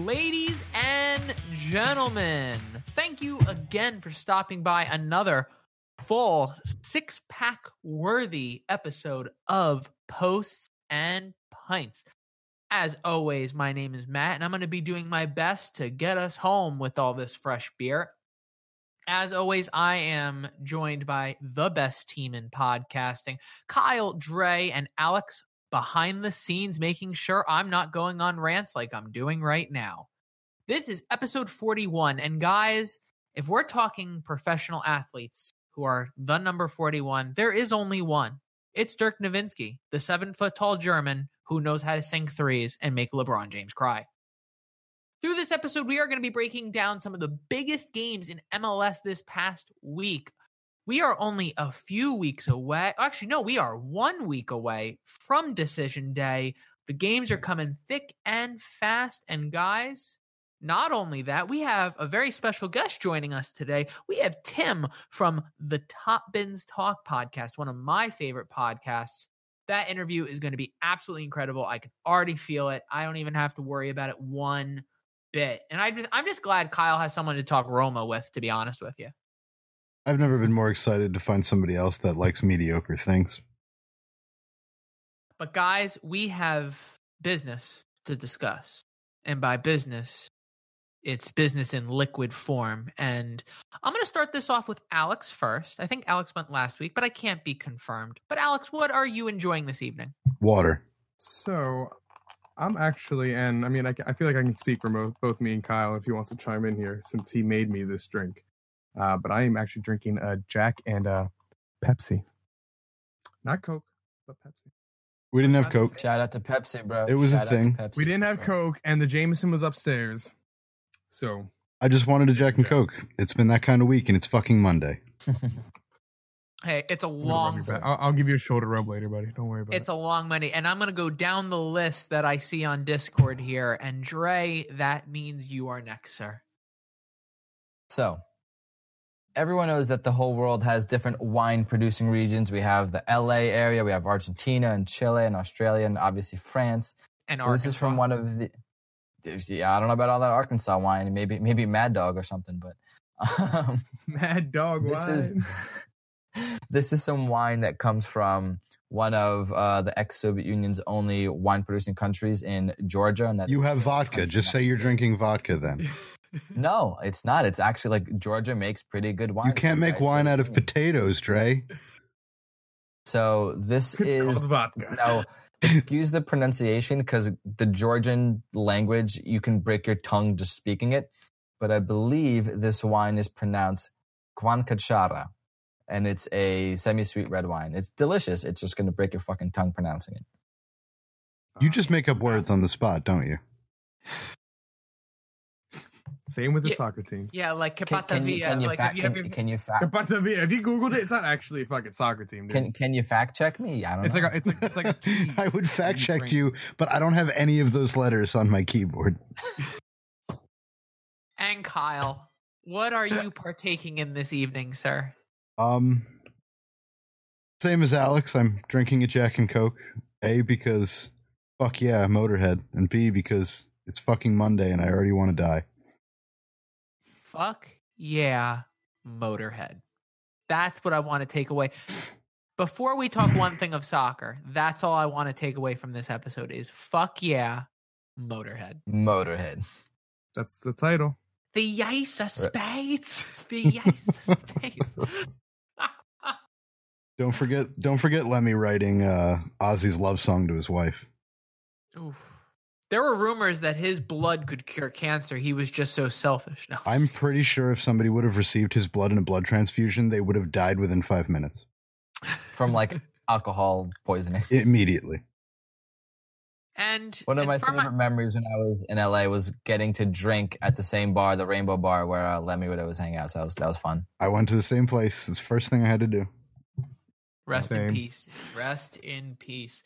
Ladies and gentlemen, thank you again for stopping by another full six-pack worthy episode of Posts and Pints. As always, my name is Matt, and I'm going to be doing my best to get us home with all this fresh beer. As always, I am joined by the best team in podcasting, Kyle, Dre, and Alex behind the scenes, making sure I'm not going on rants like I'm doing right now. This is episode 41, and guys, if we're talking professional athletes who are the number 41, there is only one. It's Dirk Nowitzki, the 7-foot-tall German who knows how to sink threes and make LeBron James cry. Through this episode, we are going to be breaking down some of the biggest games in MLS this past week. We are only a few weeks away. Actually, no, we are 1 week away from Decision Day. The games are coming thick and fast. And guys, not only that, we have a very special guest joining us today. We have Tim from the Top Bins Talk podcast, one of my favorite podcasts. That interview is going to be absolutely incredible. I can already feel it. I don't even have to worry about it one bit. And I'm just glad Kyle has someone to talk Roma with, to be honest with you. I've never been more excited to find somebody else that likes mediocre things. But guys, we have business to discuss. And by business, it's business in liquid form. And I'm going to start this off with Alex first. I think Alex went last week, but I can't be confirmed. But Alex, what are you enjoying this evening? Water. So I'm actually, and I mean, I feel like I can speak for both me and Kyle if he wants to chime in here, since he made me this drink. But I am actually drinking a Jack and a Pepsi. Not Coke, but Pepsi. We didn't have Coke. Shout out to Pepsi, bro. It was a thing. We didn't have Coke, and the Jameson was upstairs. So I just wanted a Jack and Coke. It's been that kind of week, and it's fucking Monday. Hey, it's a long... I'll give you a shoulder rub later, buddy. Don't worry about it. It's a long Monday, and I'm going to go down the list that I see on Discord here. And Dre, that means you are next, sir. So... everyone knows that the whole world has different wine-producing regions. We have the LA area, we have Argentina and Chile and Australia and obviously France. And so Arkansas. This is from one of the... yeah, I don't know about all that Arkansas wine. Maybe Mad Dog or something, but... Mad Dog wine. This is some wine that comes from one of the ex-Soviet Union's only wine-producing countries in Georgia. And that you have vodka. Just say you're drinking vodka then. No, it's not. It's actually like Georgia makes pretty good wine. You can't make wine out of potatoes, Dre. So this is vodka. No, excuse the pronunciation because the Georgian language, you can break your tongue just speaking it. But I believe this wine is pronounced guancachara, and it's a semi-sweet red wine. It's delicious. It's just going to break your fucking tongue pronouncing it. You just make up words on the spot, don't you? Same with the soccer team. Yeah, like Capatavia. Capatavia. If you Googled it, it's not actually a fucking soccer team. Dude. Can you fact check me? I don't know. It's like a I would fact check you, but I don't have any of those letters on my keyboard. And Kyle, what are you partaking in this evening, sir? Same as Alex, I'm drinking a Jack and Coke. A, because fuck yeah, Motorhead, and B, because it's fucking Monday and I already want to die. Fuck yeah, Motorhead. That's what I want to take away. Before we talk one thing of soccer, that's all I want to take away from this episode is fuck yeah, Motorhead. Motorhead. That's the title. The Ace of Spades. The Ace of Spades. Don't forget Lemmy writing Ozzy's love song to his wife. Oof. There were rumors that his blood could cure cancer. He was just so selfish. No. I'm pretty sure if somebody would have received his blood in a blood transfusion, they would have died within 5 minutes. From, like, alcohol poisoning. Immediately. And one of my favorite memories when I was in LA was getting to drink at the same bar, the Rainbow Bar, where Lemmy would always hang out. So that was fun. I went to the same place. It's the first thing I had to do. Rest in peace.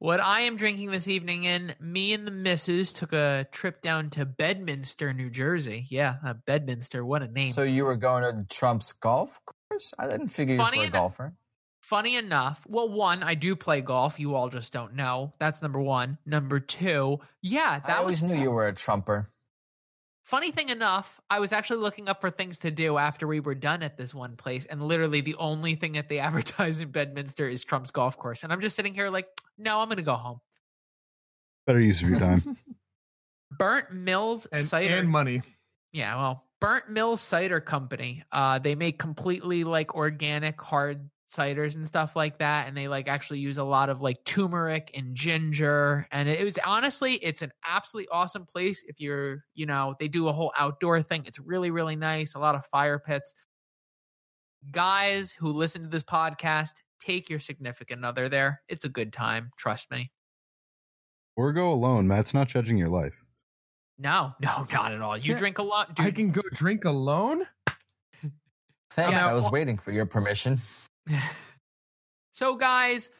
What I am drinking this evening in, me and the missus took a trip down to Bedminster, New Jersey. Yeah, Bedminster, what a name. So you were going to Trump's golf course? I didn't figure you were a golfer. Funny enough, well, one, I do play golf. You all just don't know. That's number one. Number two, yeah, that was... I always knew you were a Trumper. Funny thing enough, I was actually looking up for things to do after we were done at this one place, and literally the only thing that they advertise in Bedminster is Trump's golf course. And I'm just sitting here like, no, I'm going to go home. Better use of your time. Burnt Mills Cider. And money. Yeah, well, Burnt Mills Cider Company. They make completely like organic hard ciders and stuff like that, and they like actually use a lot of like turmeric and ginger, and it was honestly, it's an absolutely awesome place. If you're, you know, they do a whole outdoor thing. It's really, really nice. A lot of fire pits. Guys who listen to this podcast, take your significant other there. It's a good time, trust me. Or go alone. Matt's not judging your life. No, not at all. You drink a lot, dude. I can go drink alone. Thanks. Yeah, I was waiting for your permission. So guys,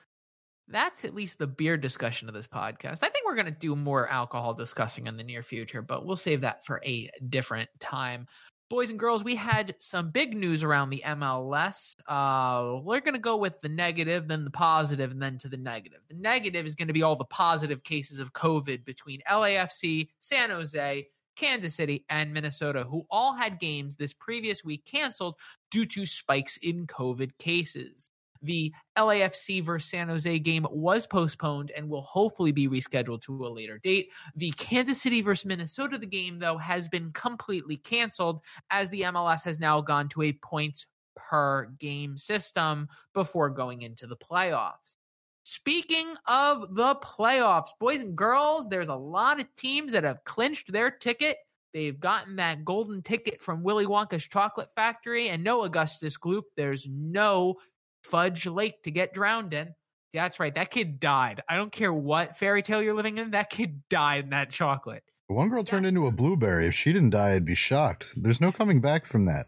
that's at least the beer discussion of this podcast. I think we're going to do more alcohol discussing in the near future, but we'll save that for a different time. Boys and girls, we had some big news around the MLS. We're going to go with the negative, then the positive, and then to the negative. The negative is going to be all the positive cases of COVID between LAFC, San Jose, Kansas City, and Minnesota, who all had games this previous week canceled due to spikes in COVID cases. The LAFC versus San Jose game was postponed and will hopefully be rescheduled to a later date. The Kansas City versus Minnesota, the game, though, has been completely canceled as the MLS has now gone to a points per game system before going into the playoffs. Speaking of the playoffs, boys and girls, there's a lot of teams that have clinched their ticket. They've gotten that golden ticket from Willy Wonka's Chocolate Factory, and no Augustus Gloop. There's no Fudge Lake to get drowned in. That's right. That kid died. I don't care what fairy tale you're living in. That kid died in that chocolate. One girl turned into a blueberry. If she didn't die, I'd be shocked. There's no coming back from that.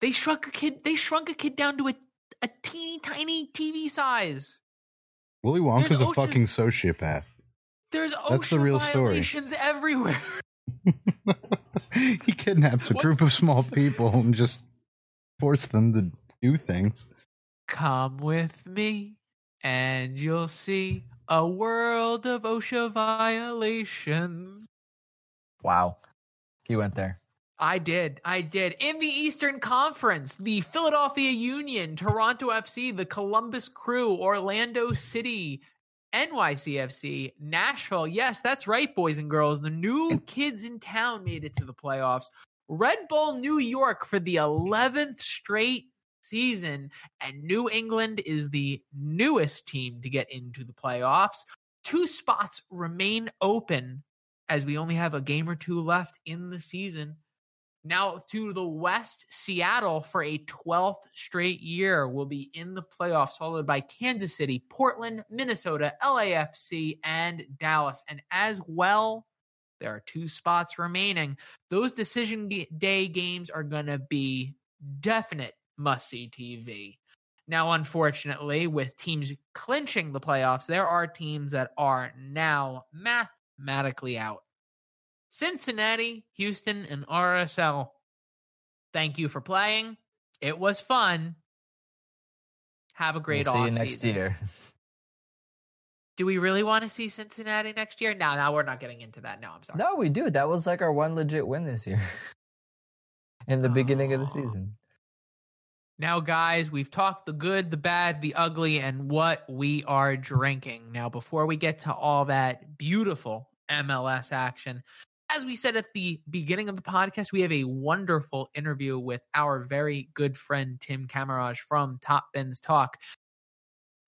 They shrunk a kid down to a teeny tiny TV size. Willy Wonka's a fucking sociopath. There's OSHA violations everywhere. He kidnapped a group of small people and just forced them to do things. Come with me and you'll see a world of OSHA violations. Wow. He went there. I did. In the Eastern Conference, the Philadelphia Union, Toronto FC, the Columbus Crew, Orlando City, NYCFC, Nashville. Yes, that's right, boys and girls. The new kids in town made it to the playoffs. Red Bull New York for the 11th straight season. And New England is the newest team to get into the playoffs. Two spots remain open as we only have a game or two left in the season. Now to the West, Seattle for a 12th straight year will be in the playoffs, followed by Kansas City, Portland, Minnesota, LAFC, and Dallas. And as well, there are two spots remaining. Those Decision Day games are going to be definite must-see TV. Now, unfortunately, with teams clinching the playoffs, there are teams that are now mathematically out. Cincinnati, Houston, and RSL. Thank you for playing. It was fun. Have a great offseason. See you next year. Do we really want to see Cincinnati next year? No, we're not getting into that. No, I'm sorry. No, we do. That was like our one legit win this year in the beginning of the season. Now, guys, we've talked the good, the bad, the ugly, and what we are drinking. Now, before we get to all that beautiful MLS action, as we said at the beginning of the podcast, we have a wonderful interview with our very good friend, Tim Kumaraj from Top Bins Talk.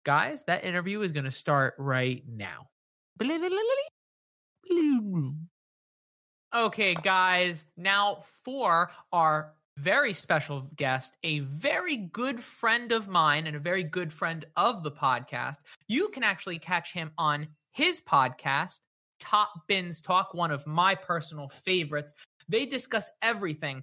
Guys, that interview is going to start right now. Okay, guys, now for our very special guest, a very good friend of mine and a very good friend of the podcast. You can actually catch him on his podcast, Top Bins Talk, one of my personal favorites. They discuss everything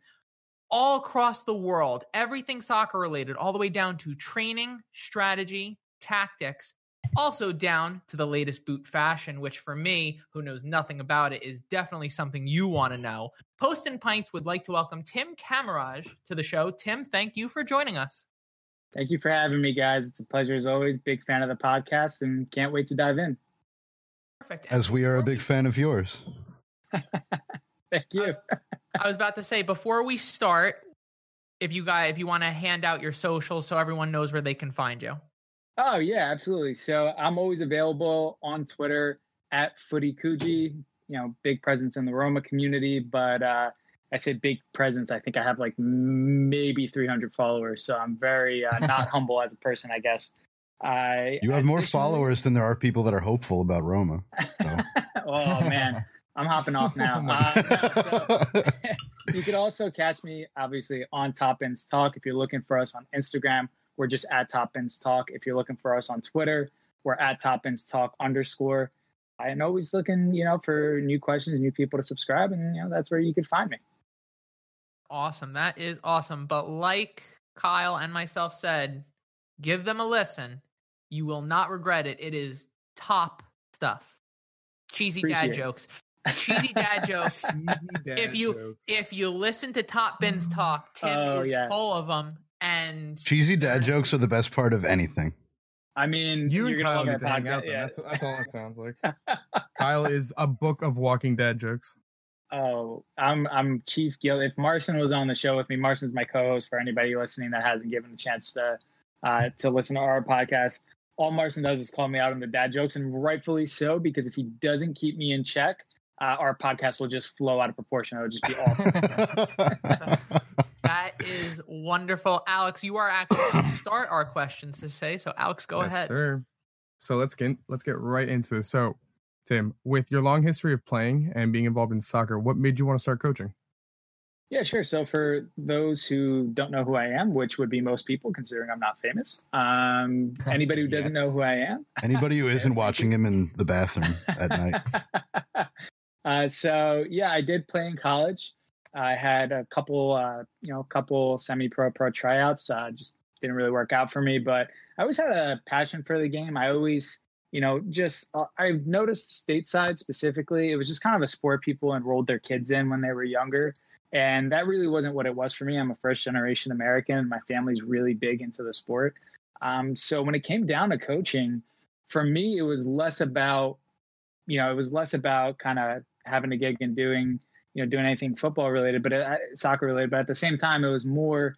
all across the world, everything soccer related, all the way down to training, strategy, tactics, also down to the latest boot fashion, which for me, who knows nothing about it, is definitely something you want to know. Posts and Pints would like to welcome Tim Kumaraj to the show. Tim, thank you for joining us. Thank you for having me, guys. It's a pleasure as always. Big fan of the podcast and can't wait to dive in. Perfect. As we are a big fan of yours. Thank you. I was about to say, before we start, if you want to hand out your socials so everyone knows where they can find you. Oh, yeah, absolutely. So I'm always available on Twitter at Footy Kuji. You know, big presence in the Roma community, but I say big presence. I think I have like maybe 300 followers, so I'm very not humble as a person, I guess. You have more followers than there are people that are hopeful about Roma. So. Oh, man. I'm hopping off now. You could also catch me, obviously, on Top Bins Talk. If you're looking for us on Instagram, we're just at Top Bins Talk. If you're looking for us on Twitter, we're at Top Bins Talk _. I'm always looking, you know, for new questions, new people to subscribe. And, you know, that's where you could find me. Awesome. That is awesome. But like Kyle and myself said, give them a listen. You will not regret it. It is top stuff. Cheesy dad jokes. Cheesy dad jokes. If you listen to Top Bins Talk, Tim is full of them. And cheesy dad jokes are the best part of anything. I mean, you're going to hang out. Yeah. That's all it sounds like. Kyle is a book of walking dad jokes. Oh, I'm Chief Gill. If Marson was on the show with me, Marson's my co-host for anybody listening that hasn't given a chance to listen to our podcast. All Marson does is call me out on the dad jokes, and rightfully so, because if he doesn't keep me in check, our podcast will just flow out of proportion. It'll just be awful. That is wonderful. Alex, you are actually going to start our questions to say. So, Alex, go ahead. Sir. So let's get right into this. So, Tim, with your long history of playing and being involved in soccer, what made you want to start coaching? Yeah, sure. So for those who don't know who I am, which would be most people considering I'm not famous, anybody who doesn't know who I am. Anybody who isn't watching him in the bathroom at night. I did play in college. I had a couple semi-pro tryouts. Just didn't really work out for me, but I always had a passion for the game. I always, I've noticed stateside specifically, it was just kind of a sport people enrolled their kids in when they were younger. And that really wasn't what it was for me. I'm a first-generation American. My family's really big into the sport. So when it came down to coaching, for me, it was less about, kind of having a gig and doing anything football related, but soccer related. But at the same time, it was more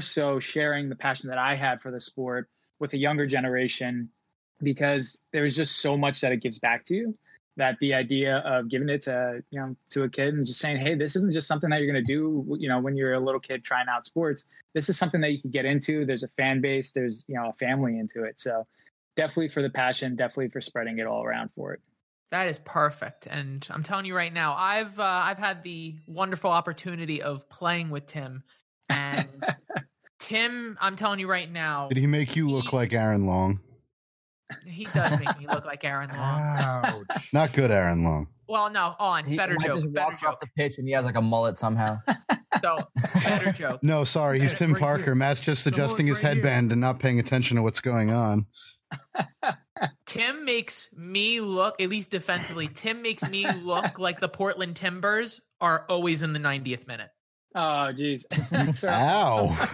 so sharing the passion that I had for the sport with a younger generation, because there was just so much that it gives back to you, that the idea of giving it to a kid and just saying, hey, this isn't just something that you're going to do, when you're a little kid trying out sports, this is something that you can get into. There's a fan base, there's, a family into it. So definitely for the passion, definitely for spreading it all around for it. That is perfect. And I'm telling you right now, I've had the wonderful opportunity of playing with Tim. And Tim, I'm telling you right now. Did he make you look like Aaron Long? He does make me look like Aaron Long. Ouch. Not good Aaron Long. Well, no, better joke. He just walks off the pitch and he has like a mullet somehow. So, better joke. No, sorry, he's Tim Parker. Here. Matt's just adjusting his headband and not paying attention to what's going on. Tim makes me look, at least defensively, like the Portland Timbers are always in the 90th minute. Oh, geez. Ow.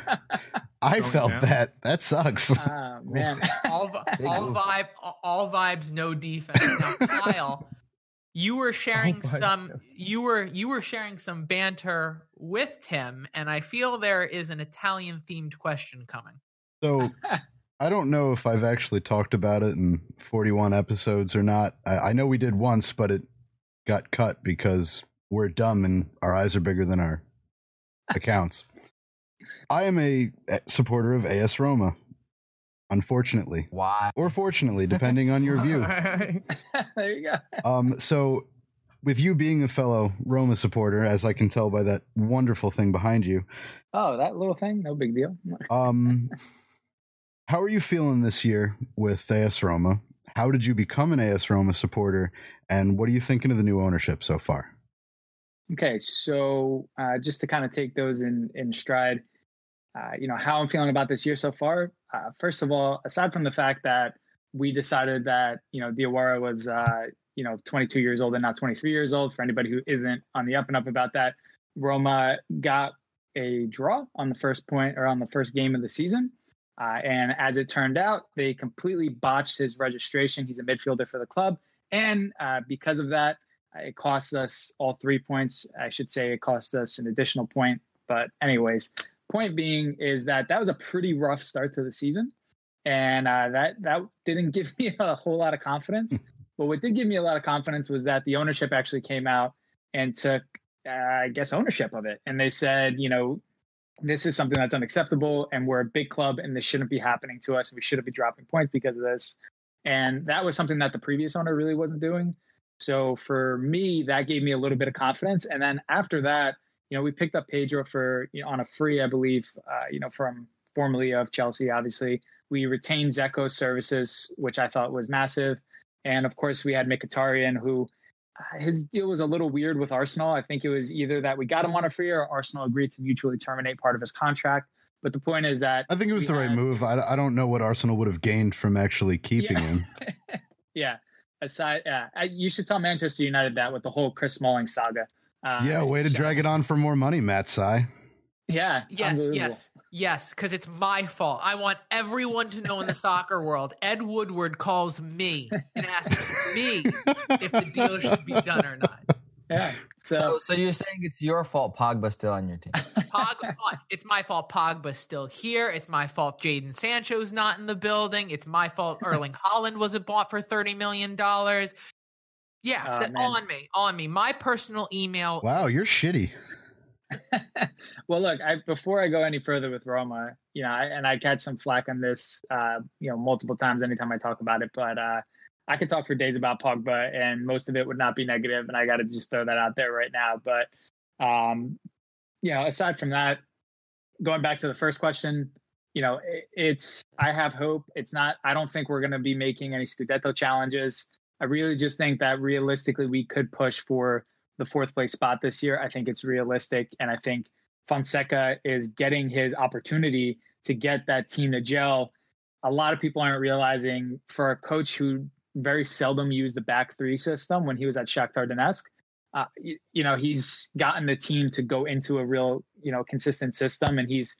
I felt that. That sucks. Oh, man. All vibes, no defense. Now, Kyle, you were sharing some banter with Tim, and I feel there is an Italian-themed question coming. So I don't know if I've actually talked about it in 41 episodes or not. I know we did once, but it got cut because we're dumb and our eyes are bigger than our accounts. I am a supporter of AS Roma, unfortunately. Why? Or fortunately, depending on your view. There you go. So with you being a fellow Roma supporter, as I can tell by that wonderful thing behind you. Oh, that little thing? No big deal. How are you feeling this year with AS Roma? How did you become an AS Roma supporter? And what are you thinking of the new ownership so far? Okay, so just to kind of take those in stride, how I'm feeling about this year so far. First of all, aside from the fact that we decided that, Diawara was, 22 years old and not 23 years old, for anybody who isn't on the up and up about that, Roma got a draw on the first game of the season. And as it turned out, they completely botched his registration. He's a midfielder for the club. And because of that, It costs us all 3 points. I should say it costs us an additional point. But anyways, point being is that was a pretty rough start to the season. And that didn't give me a whole lot of confidence. But what did give me a lot of confidence was that the ownership actually came out and took, I guess, ownership of it. And they said, you know, this is something that's unacceptable and we're a big club and this shouldn't be happening to us. We shouldn't be dropping points because of this. And that was something that the previous owner really wasn't doing. So for me, that gave me a little bit of confidence. And then after that, you know, we picked up Pedro for, you know, on a free, I believe, you know, from formerly of Chelsea, obviously. We retained Zeko's services, which I thought was massive. And of course, we had Mkhitaryan, who his deal was a little weird with Arsenal. I think it was either that we got him on a free or Arsenal agreed to mutually terminate part of his contract. But the point is that I think it was the right move. I don't know what Arsenal would have gained from actually keeping him. Yeah. Aside, you should tell Manchester United that with the whole Chris Smalling saga. Way to drag it on for more money, Matt Sy. Yeah. Yes, because it's my fault. I want everyone to know in the soccer world, Ed Woodward calls me and asks me if the deal should be done or not. Yeah. So you're saying it's your fault Pogba's still on your team. It's my fault Pogba's still here. It's my fault Jadon Sancho's not in the building. It's my fault Erling Haaland wasn't bought for $30 million. Yeah, all on me. My personal email. Wow, you're shitty. Well, look, before I go any further with Roma, you know, I catch some flack on this, you know, multiple times anytime I talk about it, but I could talk for days about Pogba and most of it would not be negative. And I got to just throw that out there right now. But, you know, aside from that, going back to the first question, you know, I have hope. I don't think we're going to be making any Scudetto challenges. I really just think that realistically we could push for the fourth place spot this year. I think it's realistic. And I think Fonseca is getting his opportunity to get that team to gel. A lot of people aren't realizing for a coach who very seldom used the back three system when he was at Shakhtar Donetsk, you know, he's gotten the team to go into a real, you know, consistent system, and he's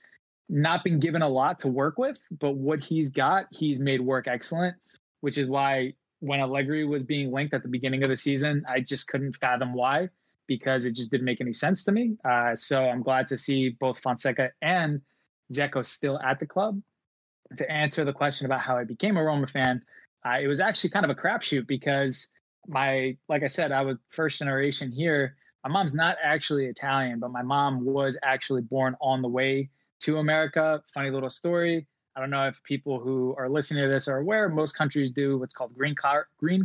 not been given a lot to work with, but what he's got, he's made work excellent, which is why when Allegri was being linked at the beginning of the season, I just couldn't fathom why, because it just didn't make any sense to me. So I'm glad to see both Fonseca and Zeko still at the club. To answer the question about how I became a Roma fan, it was actually kind of a crapshoot because like I said, I was first generation here. My mom's not actually Italian, but my mom was actually born on the way to America. Funny little story. I don't know if people who are listening to this are aware. Most countries do what's called green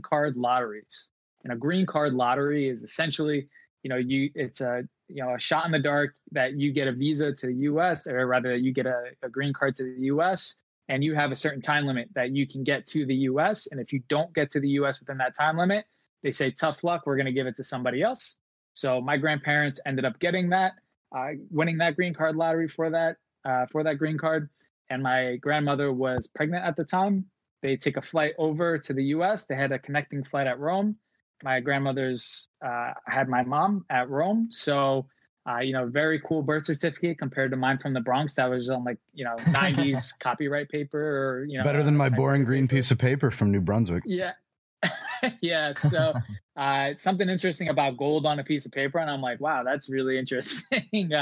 card lotteries. And a green card lottery is essentially, you know, it's a, you know, a shot in the dark that you get a visa to the U.S. or rather you get a green card to the U.S. and you have a certain time limit that you can get to the U.S. And if you don't get to the U.S. within that time limit, they say, tough luck, we're going to give it to somebody else. So my grandparents ended up getting that, winning that green card lottery for that green card. And my grandmother was pregnant at the time. They take a flight over to the U.S. They had a connecting flight at Rome. My grandmother's had my mom at Rome. So, you know, very cool birth certificate compared to mine from the Bronx. That was on like, you know, 90s copyright paper. Or, you know, better than my boring green piece of paper from New Brunswick. Yeah. Yeah. So something interesting about gold on a piece of paper. And I'm like, wow, that's really interesting.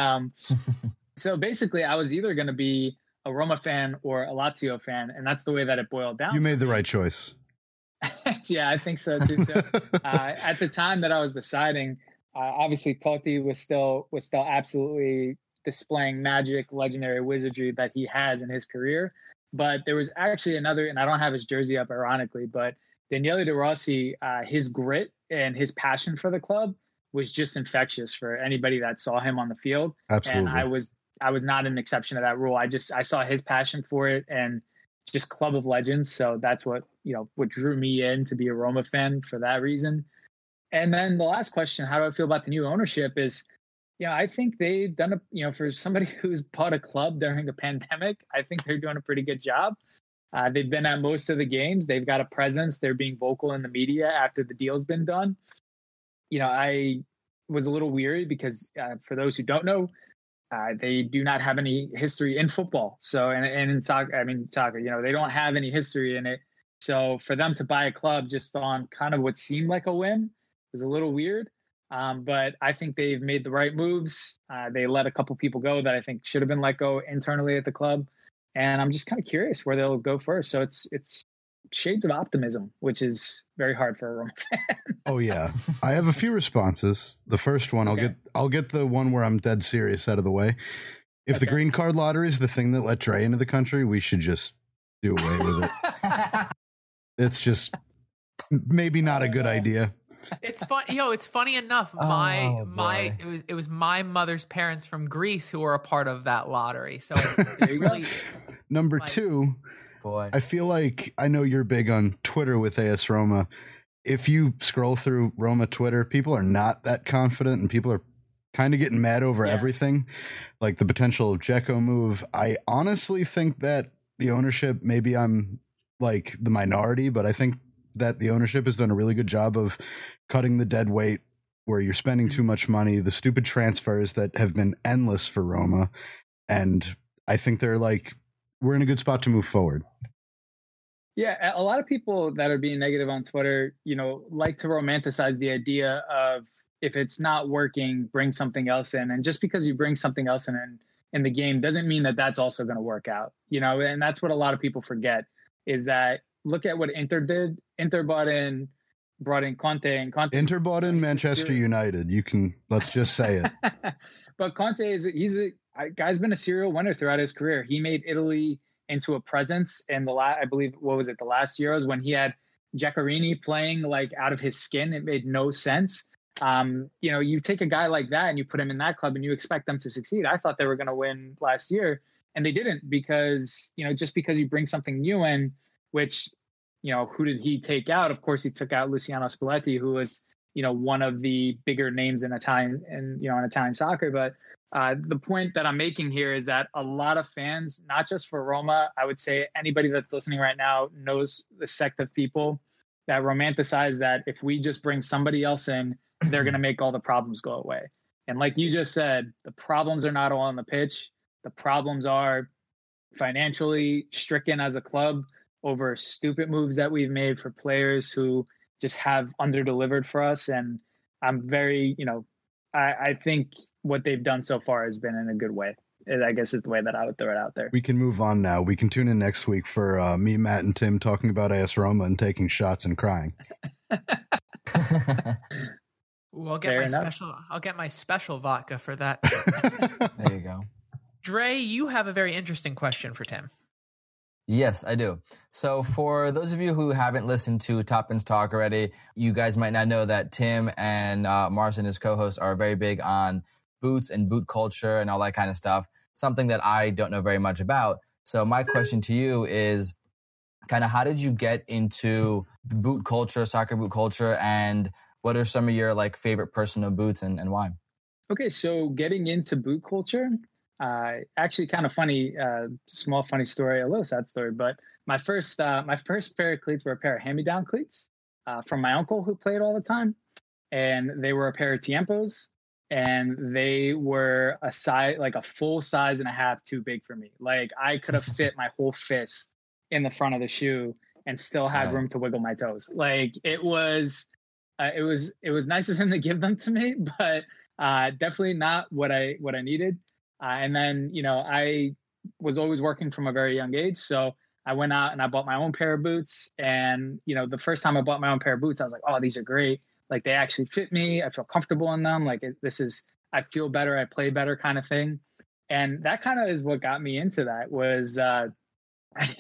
So basically, I was either going to be a Roma fan or a Lazio fan. And that's the way that it boiled down. You made the right choice. Yeah, I think so too. So, at the time that I was deciding, obviously Totti was still absolutely displaying magic, legendary wizardry that he has in his career. But there was actually another, and I don't have his jersey up ironically, but Daniele De Rossi, his grit and his passion for the club was just infectious for anybody that saw him on the field. Absolutely. And I was not an exception to that rule. I saw his passion for it and just club of legends. So that's what, you know, what drew me in to be a Roma fan for that reason. And then the last question, how do I feel about the new ownership is, you know, I think they've done a, you know, for somebody who's bought a club during a pandemic, I think they're doing a pretty good job. They've been at most of the games. They've got a presence. They're being vocal in the media after the deal's been done. You know, I was a little weary because for those who don't know, they do not have any history in football. So, and in soccer, I mean, you know, they don't have any history in it. So for them to buy a club just on kind of what seemed like a whim, was a little weird. But I think they've made the right moves. They let a couple people go that I think should have been let go internally at the club. And I'm just kind of curious where they'll go first. So it's shades of optimism, which is very hard for a Roma fan. Oh yeah. I have a few responses. The first one, okay. I'll get the one where I'm dead serious out of the way. If okay. the green card lottery is the thing that let Dre into the country, we should just do away with it. It's just maybe not a good idea. It's fun, yo. It's funny enough. It was my mother's parents from Greece who were a part of that lottery. So it's really number two. Boy, I feel like I know you're big on Twitter with AS Roma. If you scroll through Roma Twitter, people are not that confident, and people are kind of getting mad over everything, like the potential Dzeko move. I honestly think that the ownership. Maybe I'm like the minority, but I think that the ownership has done a really good job of cutting the dead weight where you're spending too much money, the stupid transfers that have been endless for Roma. And I think they're like, we're in a good spot to move forward. Yeah. A lot of people that are being negative on Twitter, you know, like to romanticize the idea of if it's not working, bring something else in. And just because you bring something else in the game doesn't mean that that's also going to work out, you know? And that's what a lot of people forget is that, look at what Inter did. Inter brought in Conte, and Conte. Inter brought in Manchester United. Let's just say it. But Conte guy's been a serial winner throughout his career. He made Italy into a presence in the last Euros when he had Giaccherini playing like out of his skin. It made no sense. You know, you take a guy like that and you put him in that club and you expect them to succeed. I thought they were going to win last year and they didn't because, you know, just because you bring something new in, which, you know, who did he take out? Of course, he took out Luciano Spalletti, who was, you know, one of the bigger names in Italian soccer. But the point that I'm making here is that a lot of fans, not just for Roma, I would say anybody that's listening right now knows the sect of people that romanticize that if we just bring somebody else in, they're going to make all the problems go away. And like you just said, the problems are not all on the pitch. The problems are financially stricken as a club over stupid moves that we've made for players who just have under-delivered for us. And I'm very, you know, I think what they've done so far has been in a good way, I guess is the way that I would throw it out there. We can move on now. We can tune in next week for me, Matt, and Tim talking about AS Roma and taking shots and crying. I'll get my special vodka for that. There you go. Dre, you have a very interesting question for Tim. Yes, I do. So for those of you who haven't listened to Top Bins Talk already, you guys might not know that Tim and Marcin, his co-host, are very big on boots and boot culture and all that kind of stuff, something that I don't know very much about. So my question to you is kind of how did you get into boot culture, soccer boot culture, and what are some of your like favorite personal boots and why? Okay, so getting into boot culture... actually kind of funny, small funny story, a little sad story, but my first pair of cleats were a pair of hand-me-down cleats from my uncle who played all the time. And they were a pair of Tiempos and they were a size, like a full size and a half too big for me. Like I could have fit my whole fist in the front of the shoe and still had room to wiggle my toes. Like it was nice of him to give them to me, but definitely not what I needed. And then, you know, I was always working from a very young age. So I went out and I bought my own pair of boots. And, you know, the first time I bought my own pair of boots, I was like, oh, these are great. Like they actually fit me. I feel comfortable in them. Like I feel better. I play better kind of thing. And that kind of is what got me into that was I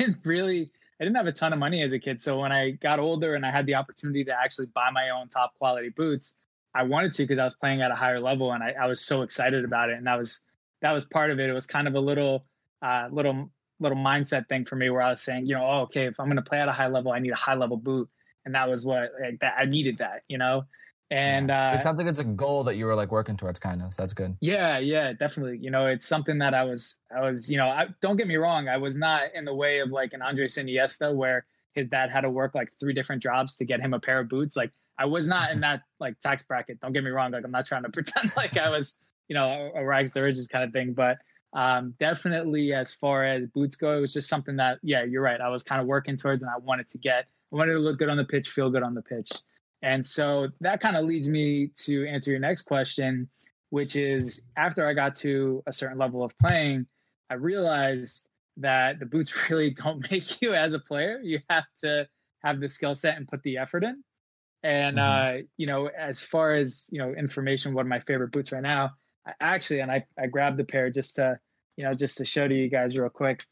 didn't have a ton of money as a kid. So when I got older and I had the opportunity to actually buy my own top quality boots, I wanted to because I was playing at a higher level and I was so excited about it. And that was part of it. It was kind of a little mindset thing for me where I was saying, you know, oh, okay, if I'm going to play at a high level, I need a high level boot. And that was what I needed that, you know? And it sounds like it's a goal that you were like working towards kind of, so that's good. Yeah, definitely. You know, it's something that I was, you know, don't get me wrong. I was not in the way of like an Andres Iniesta where his dad had to work like 3 different jobs to get him a pair of boots. Like I was not in that like tax bracket. Don't get me wrong. Like I'm not trying to pretend like I was, you know, a rags to riches kind of thing. But definitely as far as boots go, it was just something that, yeah, you're right. I was kind of working towards and I wanted to look good on the pitch, feel good on the pitch. And so that kind of leads me to answer your next question, which is after I got to a certain level of playing, I realized that the boots really don't make you as a player. You have to have the skill set and put the effort in. And, you know, as far as, you know, information, one of my favorite boots right now, I actually, and I grabbed the pair just to, you know, just to show to you guys real quick.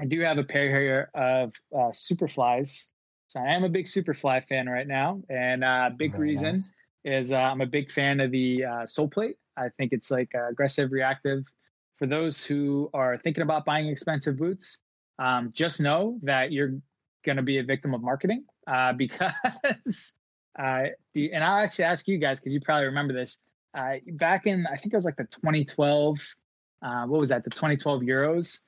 I do have a pair here of Superflies. So I am a big Superfly fan right now. And big reason is I'm a big fan of the sole plate. I think it's like aggressive, reactive. For those who are thinking about buying expensive boots, just know that you're going to be a victim of marketing because and I'll actually ask you guys, because you probably remember this, back in, I think it was like the 2012, what was that? The 2012 Euros,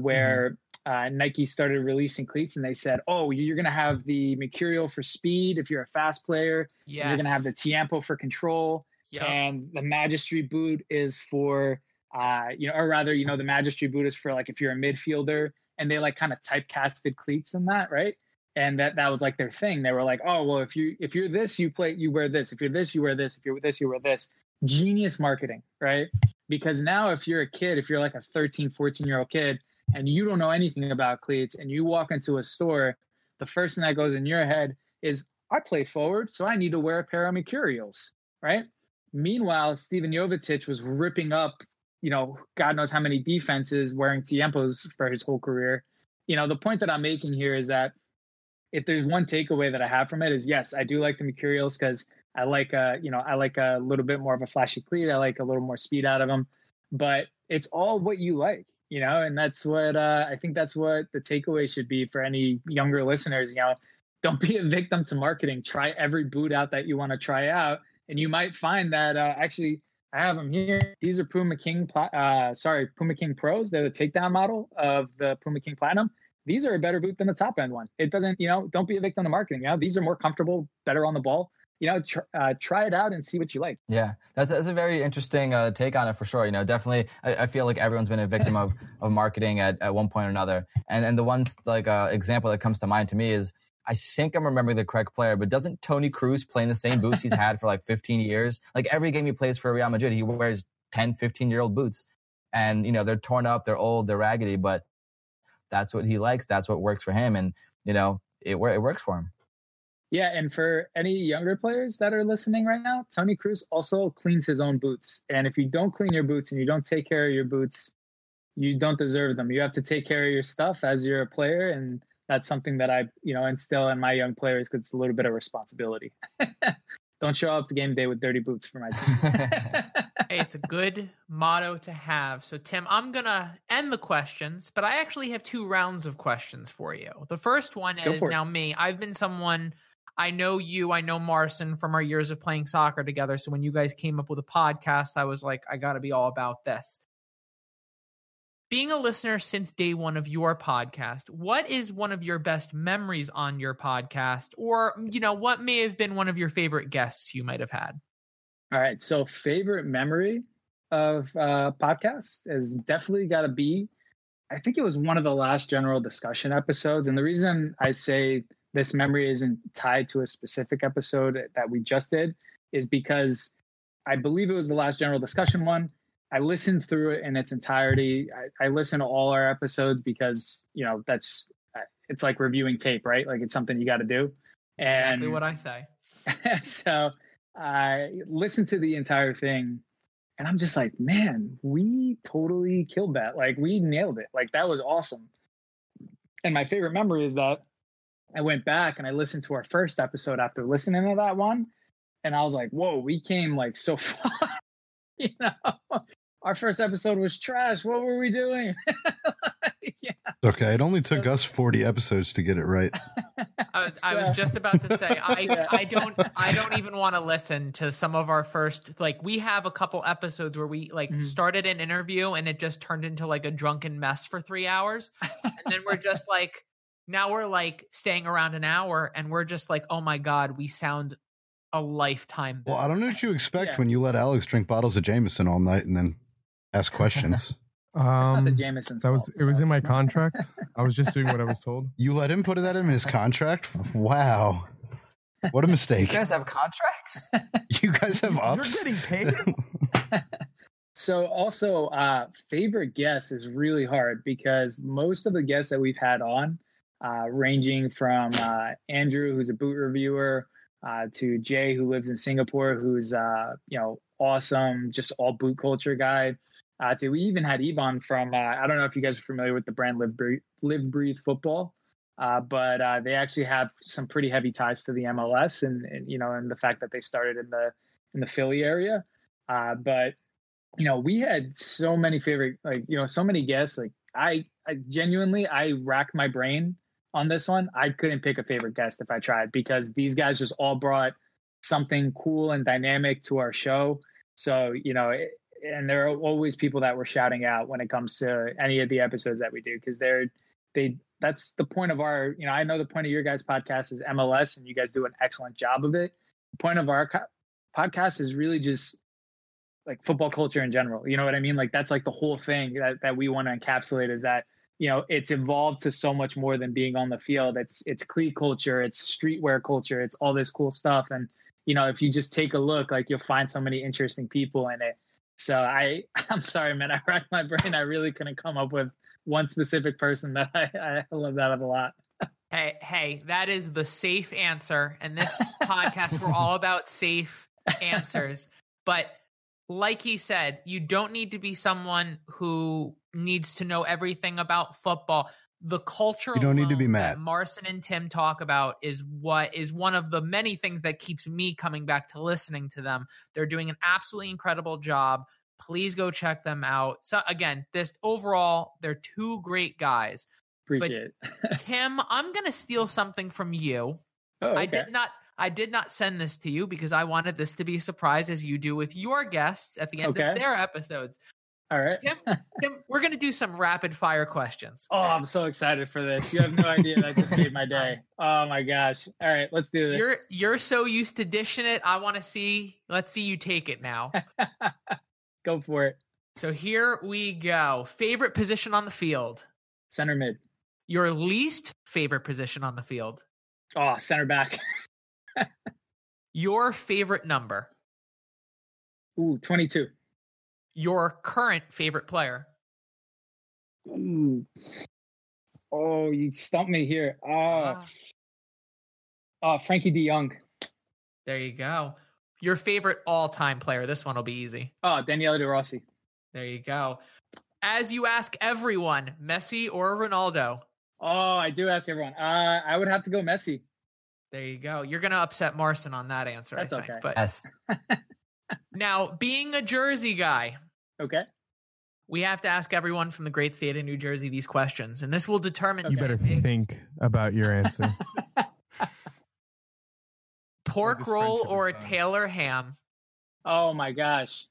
where Nike started releasing cleats and they said, oh, you're going to have the Mercurial for speed if you're a fast player. Yes. You're going to have the Tiempo for control. Yep. And the Magista boot is for, you know, or rather, you know, the Magista boot is for like if you're a midfielder. And they like kind of typecasted cleats in that, right? And that was like their thing. They were like, oh, well, if you're this, you wear this. If you're this, you wear this. If you're this, you wear this. Genius marketing, right? Because now if you're a kid, if you're like a 13, 14-year-old kid, and you don't know anything about cleats, and you walk into a store, the first thing that goes in your head is, I play forward, so I need to wear a pair of Mercurials, right? Meanwhile, Stephen Jovetic was ripping up, you know, God knows how many defenses wearing Tiempos for his whole career. You know, the point that I'm making here is that if there's one takeaway that I have from it is, yes, I do like the Mercurials because I like, you know, I like a little bit more of a flashy cleat. I like a little more speed out of them, but it's all what you like. You know, and that's what I think that's what the takeaway should be for any younger listeners. You know, don't be a victim to marketing. Try every boot out that you want to try out. And you might find that actually I have them here. These are Puma King Pros. They're the takedown model of the Puma King Platinum. These are a better boot than the top end one. It doesn't, you know, don't be a victim to marketing. You know, these are more comfortable, better on the ball. You know, try it out and see what you like. Yeah, that's a very interesting take on it for sure. You know, definitely, I feel like everyone's been a victim of marketing at one point or another. And the one like example that comes to mind to me is, I think I'm remembering the correct player, but doesn't Tony Cruz play in the same boots he's had for like 15 years? Like every game he plays for Real Madrid, he wears 10, 15-year-old boots. And, you know, they're torn up, they're old, they're raggedy, but that's what he likes. That's what works for him. And, you know, it works for him. Yeah, and for any younger players that are listening right now, Tony Cruz also cleans his own boots. And if you don't clean your boots and you don't take care of your boots, you don't deserve them. You have to take care of your stuff as you're a player. And that's something that I, you know, instill in my young players because it's a little bit of responsibility. Don't show up to game day with dirty boots for my team. Hey, it's a good motto to have. So, Tim, I'm going to end the questions, but I actually have two rounds of questions for you. The first one is now me. I've been someone... I know you, I know Marcin from our years of playing soccer together. So when you guys came up with a podcast, I was like, I got to be all about this. Being a listener since day one of your podcast, what is one of your best memories on your podcast? Or, you know, what may have been one of your favorite guests you might have had? All right. So favorite memory of podcast is definitely got to be, I think it was one of the last general discussion episodes. And the reason I say this memory isn't tied to a specific episode that we just did is because I believe it was the last general discussion one. I listened through it in its entirety. I listen to all our episodes because, you know, it's like reviewing tape, right? Like it's something you got to do. And exactly what I say. So I listened to the entire thing and I'm just like, man, we totally killed that. Like we nailed it. Like that was awesome. And my favorite memory is that I went back and I listened to our first episode after listening to that one. And I was like, whoa, we came like so far, you know, our first episode was trash. What were we doing? Yeah. Okay. It only took us 40 episodes to get it right. I was just about to say, I don't even want to listen to some of our first, like we have a couple episodes where we like started an interview and it just turned into like a drunken mess for 3 hours. And then we're just like, now we're like staying around an hour and we're just like, oh my God, we sound a lifetime better. Well, I don't know what you expect when you let Alex drink bottles of Jameson all night and then ask questions. Not the Jameson's fault, it was in my contract. I was just doing what I was told. You let him put that in his contract? Wow. What a mistake. You guys have contracts? You guys have ups? You're getting paid? So also, favorite guest is really hard because most of the guests that we've had on, ranging from Andrew, who's a boot reviewer, to Jay, who lives in Singapore, who's, awesome, just all boot culture guy, to we even had Ivan from, I don't know if you guys are familiar with the brand Live Breathe Football, but they actually have some pretty heavy ties to the MLS and the fact that they started in the Philly area. But we had so many favorite, so many guests. Like I genuinely, I racked my brain on this one. I couldn't pick a favorite guest if I tried because these guys just all brought something cool and dynamic to our show. So, and there are always people that we're shouting out when it comes to any of the episodes that we do, because that's the point of our, I know the point of your guys' podcast is MLS and you guys do an excellent job of it. The point of our podcast is really just like football culture in general. You know what I mean? Like that's like the whole thing that we want to encapsulate is that, it's evolved to so much more than being on the field. It's cleat culture, it's streetwear culture, it's all this cool stuff. And, if you just take a look, like you'll find so many interesting people in it. So I'm sorry, man, I racked my brain. I really couldn't come up with one specific person that I love that of a lot. Hey, that is the safe answer. And this podcast, we're all about safe answers. But like he said, you don't need to be someone who needs to know everything about football. The culture you don't need to be mad. That Marcin and Tim talk about is what is one of the many things that keeps me coming back to listening to them. They're doing an absolutely incredible job. Please go check them out. So again, this overall, they're two great guys. Appreciate it. Tim, I'm going to steal something from you. Oh, okay. I did not send this to you because I wanted this to be a surprise, as you do with your guests at the end of their episodes. All right. Tim, we're going to do some rapid fire questions. Oh, I'm so excited for this. You have no idea. That just made my day. Oh my gosh. All right, let's do this. You're so used to dishing it. Let's see you take it now. Go for it. So here we go. Favorite position on the field? Center mid. Your least favorite position on the field? Oh, center back. Your favorite number? Ooh, 22. Your current favorite player? Ooh. Oh, you stumped me here. Frankie de Jong. There you go. Your favorite all-time player? This one will be easy. Oh, Daniele De Rossi. There you go. As you ask everyone, Messi or Ronaldo? Oh, I do ask everyone. I would have to go Messi. There you go. You're going to upset Marcin on that answer. That's I think, okay. But yes. Now, being a Jersey guy, okay, we have to ask everyone from the great state of New Jersey these questions, and this will determine. Okay. You better think about your answer. Pork roll or a Taylor ham? Oh my gosh!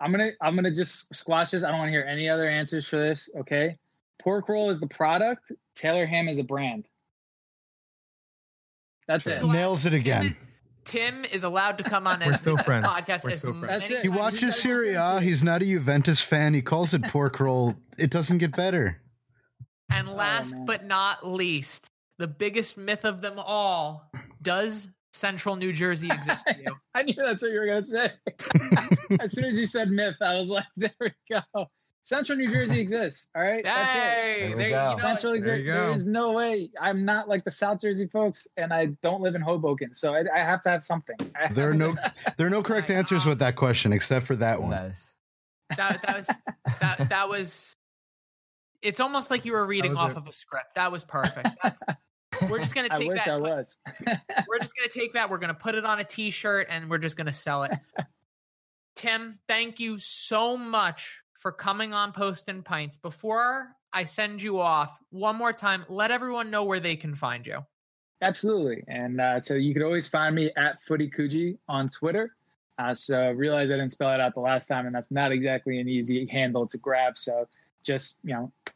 I'm gonna just squash this. I don't want to hear any other answers for this. Okay, pork roll is the product. Taylor ham is a brand. That's it. Nails it again. Tim is allowed to come on this podcast. We're still friends. That's it. He watches Serie A. He's not a Juventus fan. He calls it pork roll. It doesn't get better. And last but not least, the biggest myth of them all, does Central New Jersey exist? I knew that's what you were going to say. As soon as you said myth, I was like, there we go. Central New Jersey exists. All right. That's it. There is no way. I'm not like the South Jersey folks, and I don't live in Hoboken, so I have to have something. There are no correct answers with that question, except for that one. That was. It's almost like you were reading off of a script. That was perfect. We're just gonna take that. I was. We're just gonna take that. We're gonna put it on a T-shirt, and we're just gonna sell it. Tim, thank you so much for coming on Post and Pints. Before I send you off, one more time, let everyone know where they can find you. Absolutely. And so you could always find me at Footy Kuji on Twitter. So realize I didn't spell it out the last time, and that's not exactly an easy handle to grab. So just,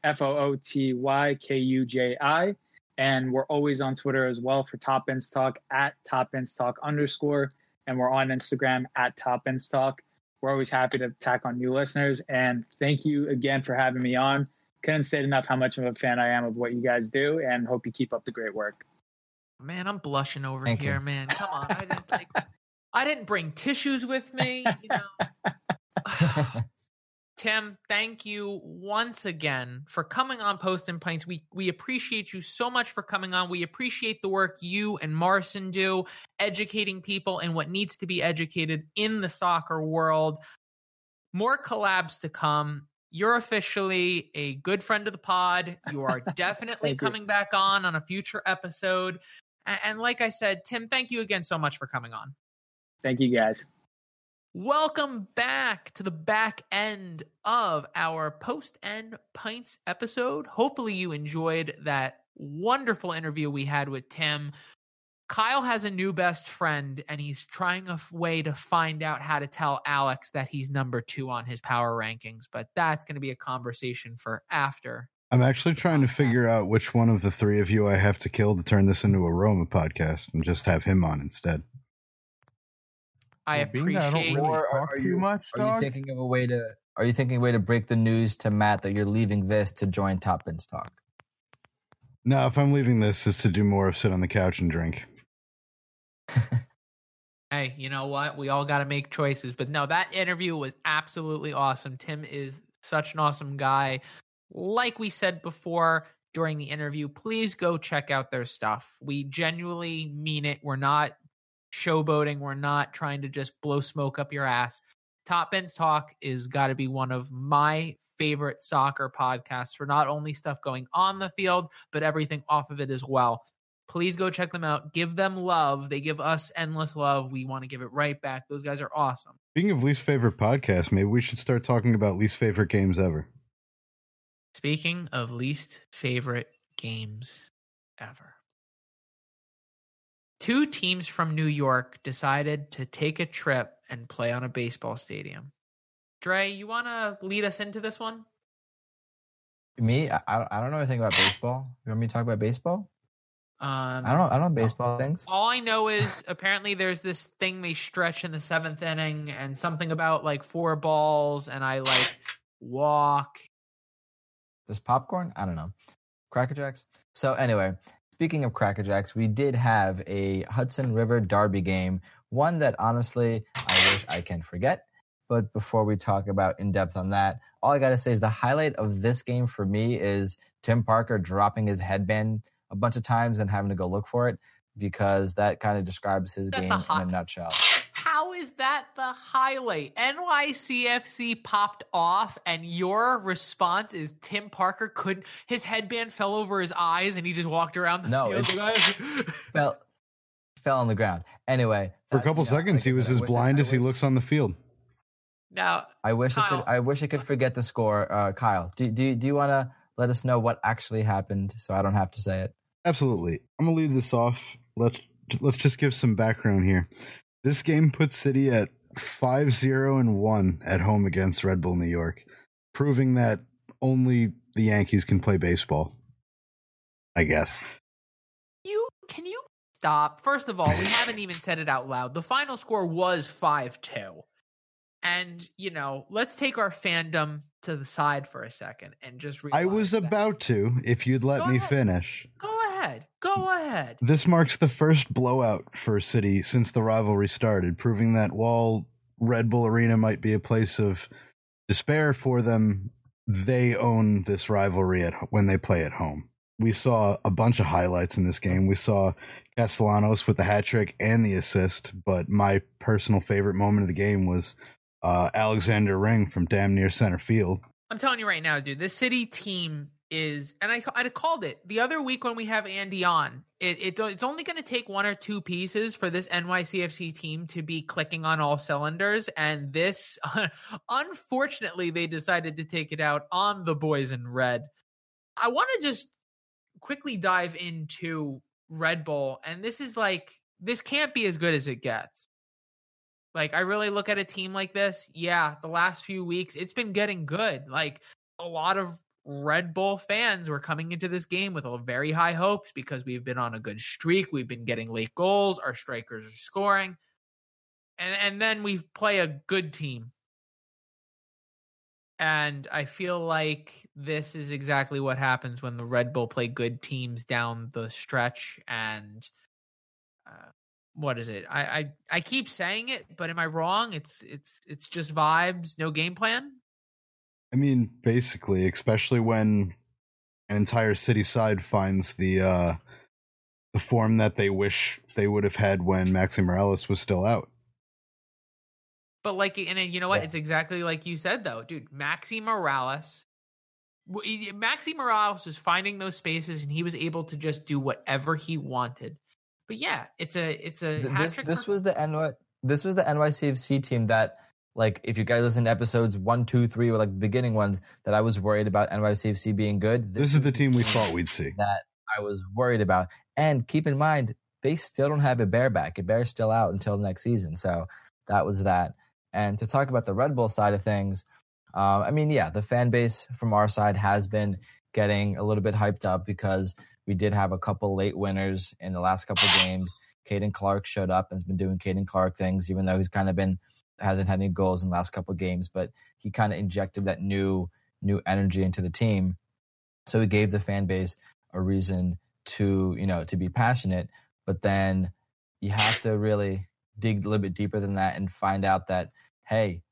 FOOTYKUJI. And we're always on Twitter as well for Top Bins Talk at @TopBinsTalk_. And we're on Instagram at @TopBinsTalk. We're always happy to tack on new listeners. And thank you again for having me on. Couldn't say enough how much of a fan I am of what you guys do, and hope you keep up the great work. Man, I'm blushing over here, man. Come on, I didn't bring tissues with me. You know, Tim, thank you once again for coming on Post and Pints. We appreciate you so much for coming on. We appreciate the work you and Marson do, educating people in what needs to be educated in the soccer world. More collabs to come. You're officially a good friend of the pod. You are definitely coming back on a future episode. And like I said, Tim, thank you again so much for coming on. Thank you, guys. Welcome back to the back end of our Post and Pints episode. Hopefully you enjoyed that wonderful interview we had with Tim. Kyle has a new best friend, and he's trying a way to find out how to tell Alex that he's number 2 on his power rankings, but that's going to be a conversation for after. I'm actually trying to figure out which one of the three of you I have to kill to turn this into a Roma podcast and just have him on instead. I appreciate Are you thinking a way to break the news to Matt that you're leaving this to join Top Bins Talk? No, if I'm leaving this, it's to do more of sit on the couch and drink. Hey, you know what? We all got to make choices. But no, that interview was absolutely awesome. Tim is such an awesome guy. Like we said before during the interview, please go check out their stuff. We genuinely mean it. We're not showboating. We're not trying to just blow smoke up your ass. Top Bins Talk is got to be one of my favorite soccer podcasts for not only stuff going on the field, but everything off of it as well. Please go check them out. Give them love. They give us endless love. We want to give it right back. Those guys are awesome. Speaking of least favorite podcasts, maybe we should start talking about least favorite games ever. Speaking of least favorite games ever. Two teams from New York decided to take a trip and play on a baseball stadium. Dre, you want to lead us into this one? Me? I don't know anything about baseball. You want me to talk about baseball? I don't know baseball things. All I know is apparently there's this thing they stretch in the 7th inning and something about like 4 balls and I like walk. There's popcorn? I don't know. Cracker Jacks? So anyway, speaking of Cracker Jacks, we did have a Hudson River Derby game, one that honestly I wish I can forget. But before we talk about in depth on that, all I got to say is the highlight of this game for me is Tim Parker dropping his headband a bunch of times and having to go look for it, because that kind of describes his game in a nutshell. How is that the highlight? NYCFC popped off and your response is Tim Parker couldn't, his headband fell over his eyes and he just walked around the field. Fell on the ground. Anyway, for a couple seconds, he was as blind as he looks on the field. Now, I wish I could forget the score. Kyle, do you want to let us know what actually happened so I don't have to say it? Absolutely. I'm gonna lead this off. Let's just give some background here. This game puts City at 5-0-1 at home against Red Bull New York, proving that only the Yankees can play baseball. I guess. Can you? Stop. First of all, we haven't even said it out loud. The final score was 5-2. And, you know, let's take our fandom to the side for a second and just realize I was about to, if you'd let me finish. Go ahead. This marks the first blowout for City since the rivalry started, proving that while Red Bull Arena might be a place of despair for them, they own this rivalry when they play at home. We saw a bunch of highlights in this game. We saw Castellanos with the hat trick and the assist, but my personal favorite moment of the game was Alexander Ring from damn near center field. I'm telling you right now, dude, this City team is, and I called it the other week when we have Andy on, it's only going to take one or two pieces for this NYCFC team to be clicking on all cylinders, and this, unfortunately, they decided to take it out on the boys in red. I want to just quickly dive into Red Bull, and this is like, this can't be as good as it gets. Like, I really look at a team like this. Yeah, the last few weeks it's been getting good. Like, a lot of Red Bull fans were coming into this game with a very high hopes because we've been on a good streak, we've been getting late goals, our strikers are scoring, and then we play a good team. And I feel like this is exactly what happens when the Red Bull play good teams down the stretch. And what is it? I keep saying it, but am I wrong? It's just vibes, no game plan. I mean, basically, especially when an entire city side finds the form that they wish they would have had when Maxi Morales was still out. But like, and you know what? Yeah. It's exactly like you said, though, dude. Maxi Morales was finding those spaces, and he was able to just do whatever he wanted. But yeah, it's a hat-trick. This was the NYCFC team that, like, if you guys listen to episodes 1, 2, 3, or like the beginning ones, that I was worried about NYCFC being good. This is the team we thought we'd see. That I was worried about. And keep in mind, they still don't have Iber back. Iber's still out until next season. So that was that. And to talk about the Red Bull side of things, I mean, yeah, the fan base from our side has been getting a little bit hyped up because we did have a couple late winners in the last couple of games. Caden Clark showed up and has been doing Caden Clark things, even though he's kind of hasn't had any goals in the last couple of games, but he kind of injected that new energy into the team. So he gave the fan base a reason to, you know, to be passionate. But then you have to really dig a little bit deeper than that and find out that, hey,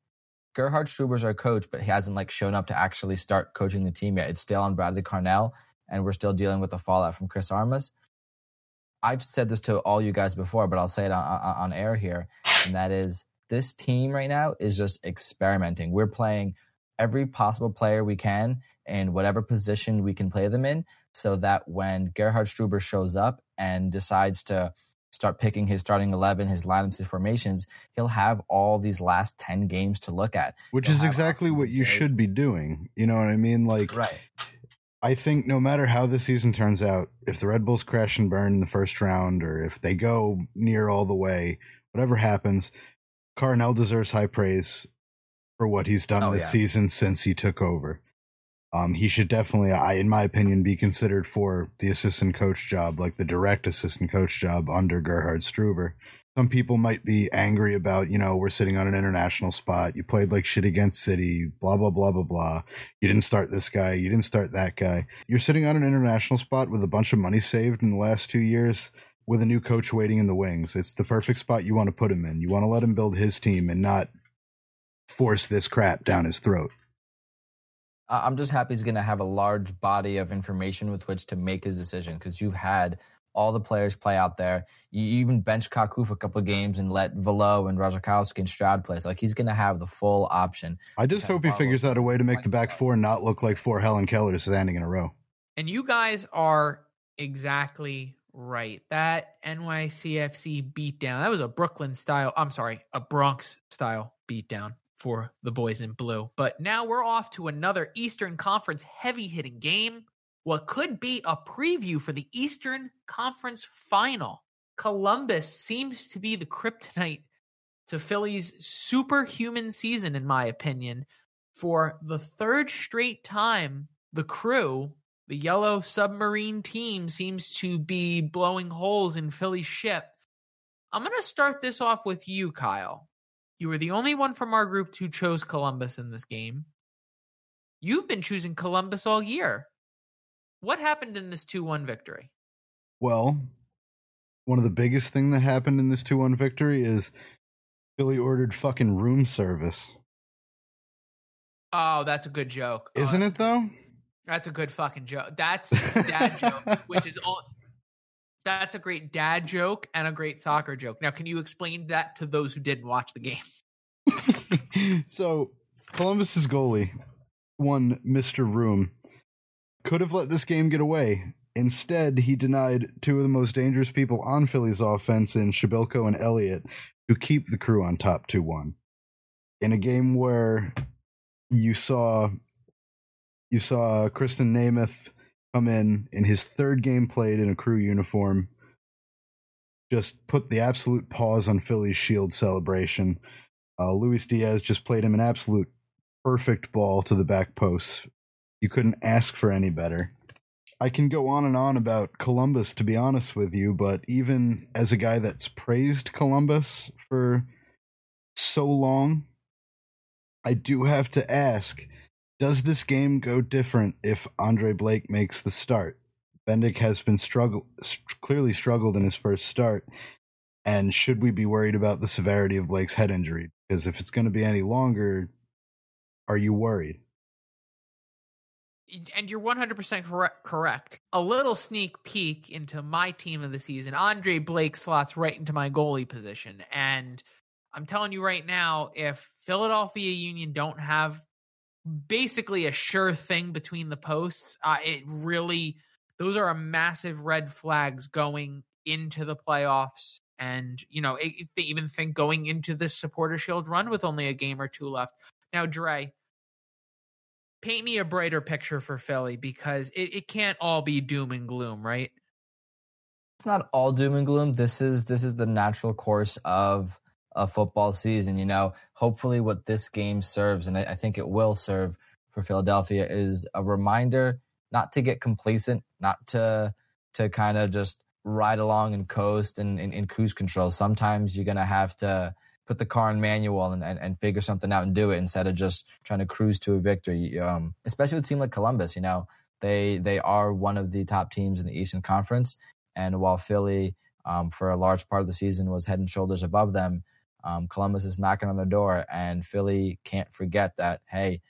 Gerhard Struber's our coach, but he hasn't like shown up to actually start coaching the team yet. It's still on Bradley Carnell, and we're still dealing with the fallout from Chris Armas. I've said this to all you guys before, but I'll say it on air here, and that is this team right now is just experimenting. We're playing every possible player we can in whatever position we can play them in, so that when Gerhard Struber shows up and decides to start picking his starting 11, his lineups, his formations, he'll have all these last 10 games to look at. Which is exactly what you should be doing. You know what I mean? Like, right. I think no matter how the season turns out, if the Red Bulls crash and burn in the first round, or if they go near all the way, whatever happens, Carnell deserves high praise for what he's done season since he took over. He should definitely, in my opinion, be considered for the assistant coach job, like the direct assistant coach job under Gerhard Struber. Some people might be angry about, you know, we're sitting on an international spot. You played like shit against City, blah, blah, blah, blah, blah. You didn't start this guy. You didn't start that guy. You're sitting on an international spot with a bunch of money saved in the last 2 years with a new coach waiting in the wings. It's the perfect spot you want to put him in. You want to let him build his team and not force this crap down his throat. I'm just happy he's going to have a large body of information with which to make his decision, because you've had all the players play out there. You even bench Kaku for a couple of games and let Velo and Rojakowski and Stroud play. So, like, he's going to have the full option. I just hope he figures out a way to make the back four not look like four Helen Keller standing in a row. And you guys are exactly right. That NYCFC beatdown, that was a Bronx style beatdown for the boys in blue. But now we're off to another Eastern Conference heavy-hitting game. What could be a preview for the Eastern Conference final. Columbus seems to be the kryptonite to Philly's superhuman season, in my opinion. For the third straight time, the Crew, the yellow submarine team, seems to be blowing holes in Philly's ship. I'm going to start this off with you, Kyle. You were the only one from our group who chose Columbus in this game. You've been choosing Columbus all year. What happened in this 2-1 victory? Well, one of the biggest thing that happened in this 2-1 victory is Philly ordered fucking room service. Oh, that's a good joke. Isn't it, though? That's a good fucking joke. That's a dad joke, which is all... That's a great dad joke and a great soccer joke. Now, can you explain that to those who didn't watch the game? So, Columbus's goalie, one Mr. Room, could have let this game get away. Instead, he denied two of the most dangerous people on Philly's offense in Shabilko and Elliott to keep the Crew on top 2-1. In a game where you saw Kristen Namath come in his third game played in a Crew uniform, just put the absolute pause on Philly's shield celebration. Luis Diaz just played him an absolute perfect ball to the back post. You couldn't ask for any better. I can go on and on about Columbus, to be honest with you, but even as a guy that's praised Columbus for so long, I do have to ask, does this game go different if Andre Blake makes the start? Bendick has been clearly struggled in his first start, And should we be worried about the severity of Blake's head injury? Because if it's going to be any longer, are you worried? And you're 100% correct. A little sneak peek into my team of the season. Andre Blake slots right into my goalie position. And I'm telling you right now, if Philadelphia Union don't have basically a sure thing between the posts, those are a massive red flags going into the playoffs. And, you know, if they even think going into this Supporter Shield run with only a game or two left. Now, Dre, paint me a brighter picture for Philly, because it can't all be doom and gloom, right? It's not all doom and gloom. This is the natural course of a football season. You know, hopefully what this game serves, and I think it will serve for Philadelphia, is a reminder not to get complacent, not to kind of just ride along and coast and cruise control. Sometimes you're going to have to put the car in manual and figure something out and do it instead of just trying to cruise to a victory, especially with a team like Columbus. You know, they are one of the top teams in the Eastern Conference. And while Philly, for a large part of the season, was head and shoulders above them, Columbus is knocking on their door, and Philly can't forget that, hey,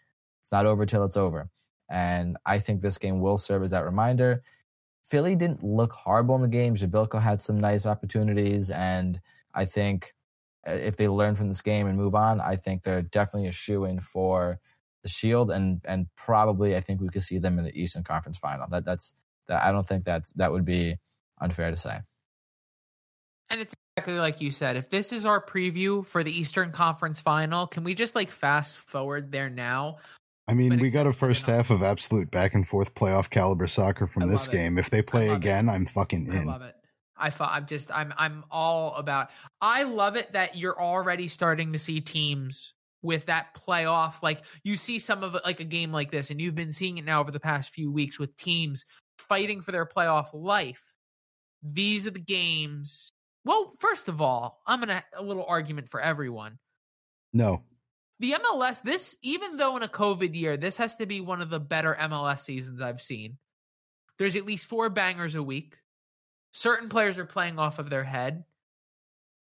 it's not over till it's over. And I think this game will serve as that reminder. Philly didn't look horrible in the game. Jabilko had some nice opportunities, and I think if they learn from this game and move on, I think they're definitely a shoo-in for the Shield, and probably I think we could see them in the Eastern Conference Final. I don't think that would be unfair to say. And it's exactly like you said. If this is our preview for the Eastern Conference Final, can we just fast forward there now? I mean, we got a first half of absolute back-and-forth playoff-caliber soccer from this game. If they play again, I'm fucking in. I love it. I'm all about. I love it that you're already starting to see teams with that playoff. Like, you see some of it, like a game like this, and you've been seeing it now over the past few weeks with teams fighting for their playoff life. These are the games. Well, first of all, I'm going to a little argument for everyone. No. The MLS, even though in a COVID year, this has to be one of the better MLS seasons I've seen. There's at least 4 bangers a week. Certain players are playing off of their head.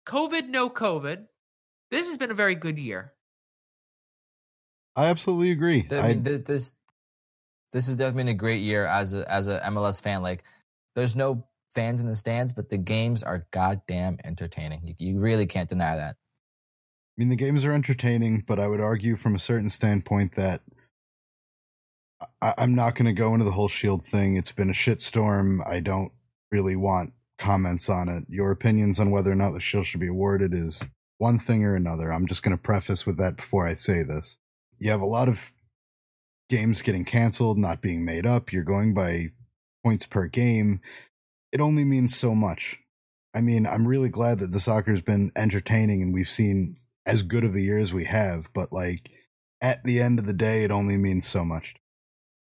COVID, no COVID. This has been a very good year. I absolutely agree. I mean, this has definitely been a great year as a MLS fan. Like, there's no fans in the stands, but the games are goddamn entertaining. You really can't deny that. I mean, the games are entertaining, but I would argue from a certain standpoint that I'm not going to go into the whole Shield thing. It's been a shitstorm. I don't really want comments on it. Your opinions on whether or not the Shield should be awarded is one thing or another. I'm just going to preface with that before I say this. You have a lot of games getting canceled, not being made up. You're going by points per game. It only means so much. I mean, I'm really glad that the soccer has been entertaining and we've seen as good of a year as we have, but at the end of the day, it only means so much.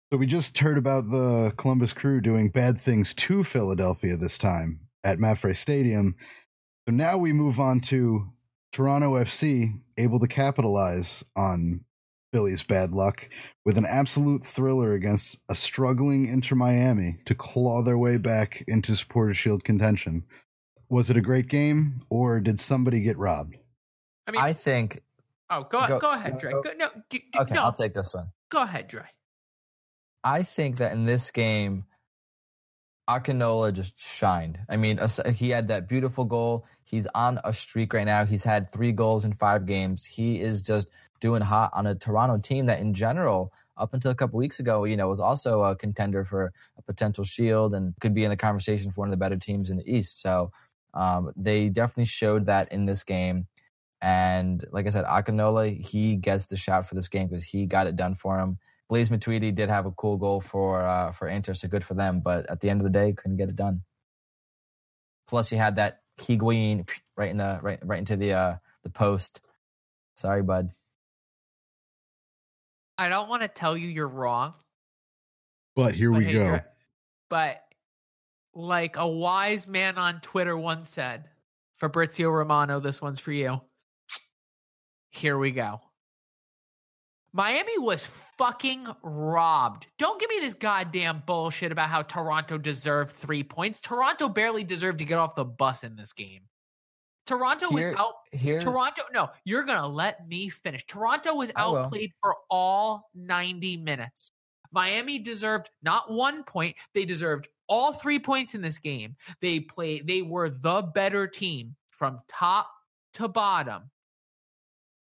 So we just heard about the Columbus Crew doing bad things to Philadelphia this time at Maffrey Stadium. So now we move on to Toronto FC, able to capitalize on Philly's bad luck with an absolute thriller against a struggling Inter Miami to claw their way back into Supporters' Shield contention. Was it a great game, or did somebody get robbed? I mean, I think. Oh, go ahead, Dre. No, I'll take this one. Go ahead, Dre. I think that in this game, Akinola just shined. I mean, he had that beautiful goal. He's on a streak right now. He's had 3 goals in 5 games. He is just doing hot on a Toronto team that, in general, up until a couple weeks ago, you know, was also a contender for a potential Shield and could be in the conversation for one of the better teams in the East. So they definitely showed that in this game. And like I said, Akinola, he gets the shout for this game because he got it done for him. Blaise Matuidi did have a cool goal for Inter, so good for them. But at the end of the day, couldn't get it done. Plus, you had that Higuain right into the post. Sorry, bud. I don't want to tell you you're wrong, but here we go. But like a wise man on Twitter once said, Fabrizio Romano, this one's for you. Here we go. Miami was fucking robbed. Don't give me this goddamn bullshit about how Toronto deserved 3 points. Toronto barely deserved to get off the bus in this game. Toronto was out. Toronto, no, you're going to let me finish. Toronto was outplayed for all 90 minutes. Miami deserved not 1 point. They deserved all 3 points in this game. They were the better team from top to bottom.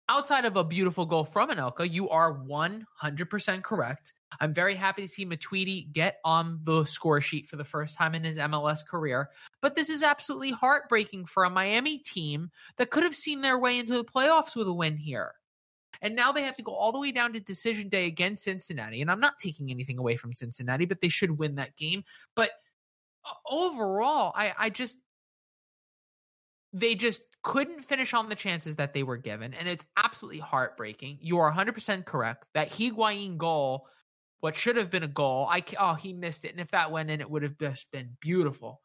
Outside of a beautiful goal from Anelka, you are 100% correct. I'm very happy to see Matuidi get on the score sheet for the first time in his MLS career. But this is absolutely heartbreaking for a Miami team that could have seen their way into the playoffs with a win here. And now they have to go all the way down to Decision Day against Cincinnati. And I'm not taking anything away from Cincinnati, but they should win that game. But overall, they just couldn't finish on the chances that they were given. And it's absolutely heartbreaking. You are 100% correct. That Higuain goal, what should have been a goal, he missed it. And if that went in, it would have just been beautiful.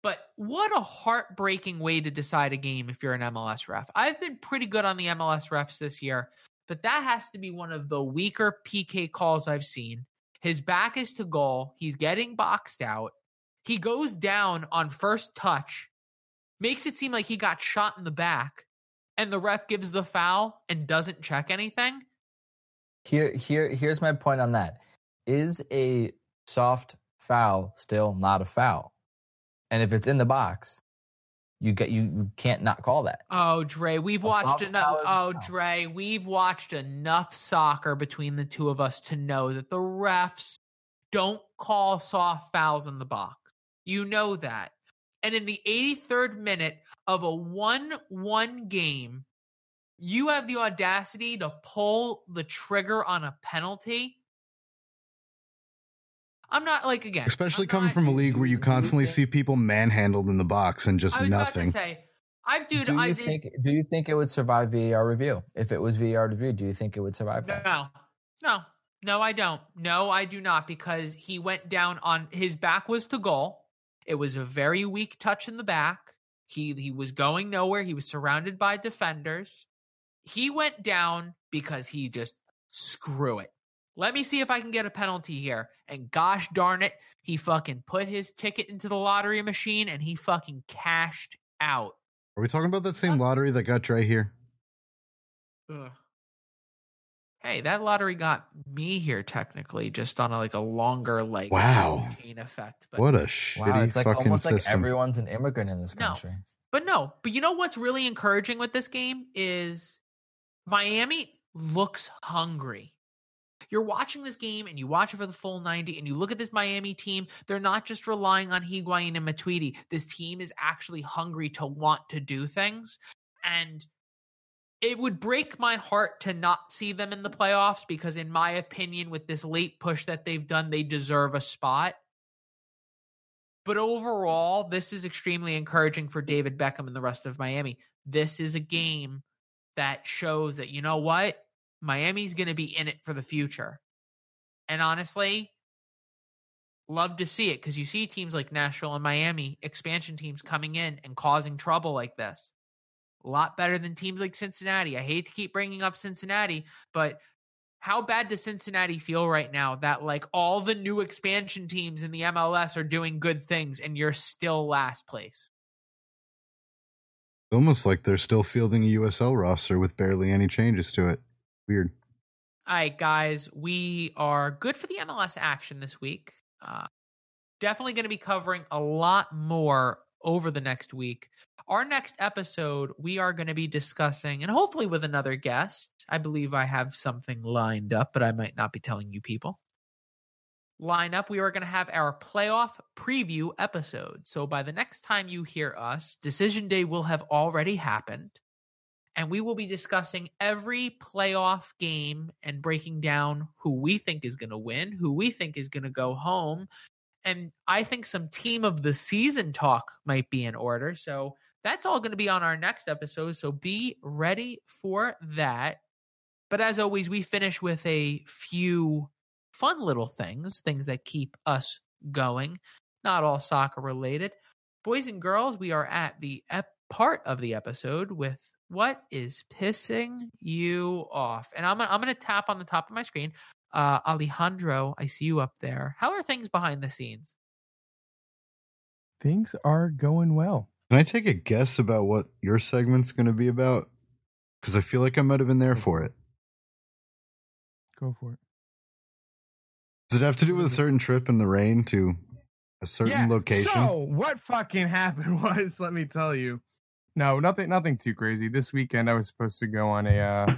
But what a heartbreaking way to decide a game if you're an MLS ref. I've been pretty good on the MLS refs this year, but that has to be one of the weaker PK calls I've seen. His back is to goal. He's getting boxed out. He goes down on first touch, makes it seem like he got shot in the back, and the ref gives the foul and doesn't check anything. Here's my point on that. Is a soft foul still not a foul? And if it's in the box, you can't not call that. Oh, Dre, we've watched enough soccer between the two of us to know that the refs don't call soft fouls in the box. You know that. And in the 83rd minute of a 1-1 game, you have the audacity to pull the trigger on a penalty. I'm not like, again, especially coming from a league where you constantly see people manhandled in the box and just nothing. Do you think it would survive VAR review? If it was VAR review, do you think it would survive that? No, I don't. No, I do not, because he went down on his back was to goal. It was a very weak touch in the back. He was going nowhere. He was surrounded by defenders. He went down because he just screw it. Let me see if I can get a penalty here. And gosh darn it, he fucking put his ticket into the lottery machine and he fucking cashed out. Are we talking about that same lottery that got Dre here? Ugh. Hey, that lottery got me here technically, just on a longer chain effect. But what a shitty fucking system. It's almost like everyone's an immigrant in this country. But you know what's really encouraging with this game is Miami looks hungry. You're watching this game, and you watch it for the full 90, and you look at this Miami team. They're not just relying on Higuain and Matuidi. This team is actually hungry to want to do things, and it would break my heart to not see them in the playoffs because, in my opinion, with this late push that they've done, they deserve a spot. But overall, this is extremely encouraging for David Beckham and the rest of Miami. This is a game that shows that, you know what? Miami's going to be in it for the future. And honestly, love to see it because you see teams like Nashville and Miami, expansion teams coming in and causing trouble like this. A lot better than teams like Cincinnati. I hate to keep bringing up Cincinnati, but how bad does Cincinnati feel right now that all the new expansion teams in the MLS are doing good things and you're still last place? Almost like they're still fielding a USL roster with barely any changes to it. Weird. All right, guys, we are good for the MLS action this week. Definitely going to be covering a lot more over the next week. Our next episode, we are going to be discussing, and hopefully with another guest. I believe I have something lined up, but I might not be telling you people. Line up, we are going to have our playoff preview episode. So by the next time you hear us, Decision Day will have already happened. And we will be discussing every playoff game and breaking down who we think is going to win, who we think is going to go home. And I think some team of the season talk might be in order. So that's all going to be on our next episode. So be ready for that. But as always, we finish with a few fun little things that keep us going. Not all soccer related. Boys and girls, we are at the part of the episode with what is pissing you off? And I'm gonna tap on the top of my screen. Alejandro, I see you up there. How are things behind the scenes? Things are going well. Can I take a guess about what your segment's going to be about? Because I feel like I might have been there for it. Go for it. Does it have to do with a certain trip in the rain to a certain location? So what fucking happened was, let me tell you. No, nothing too crazy. This weekend I was supposed to go on a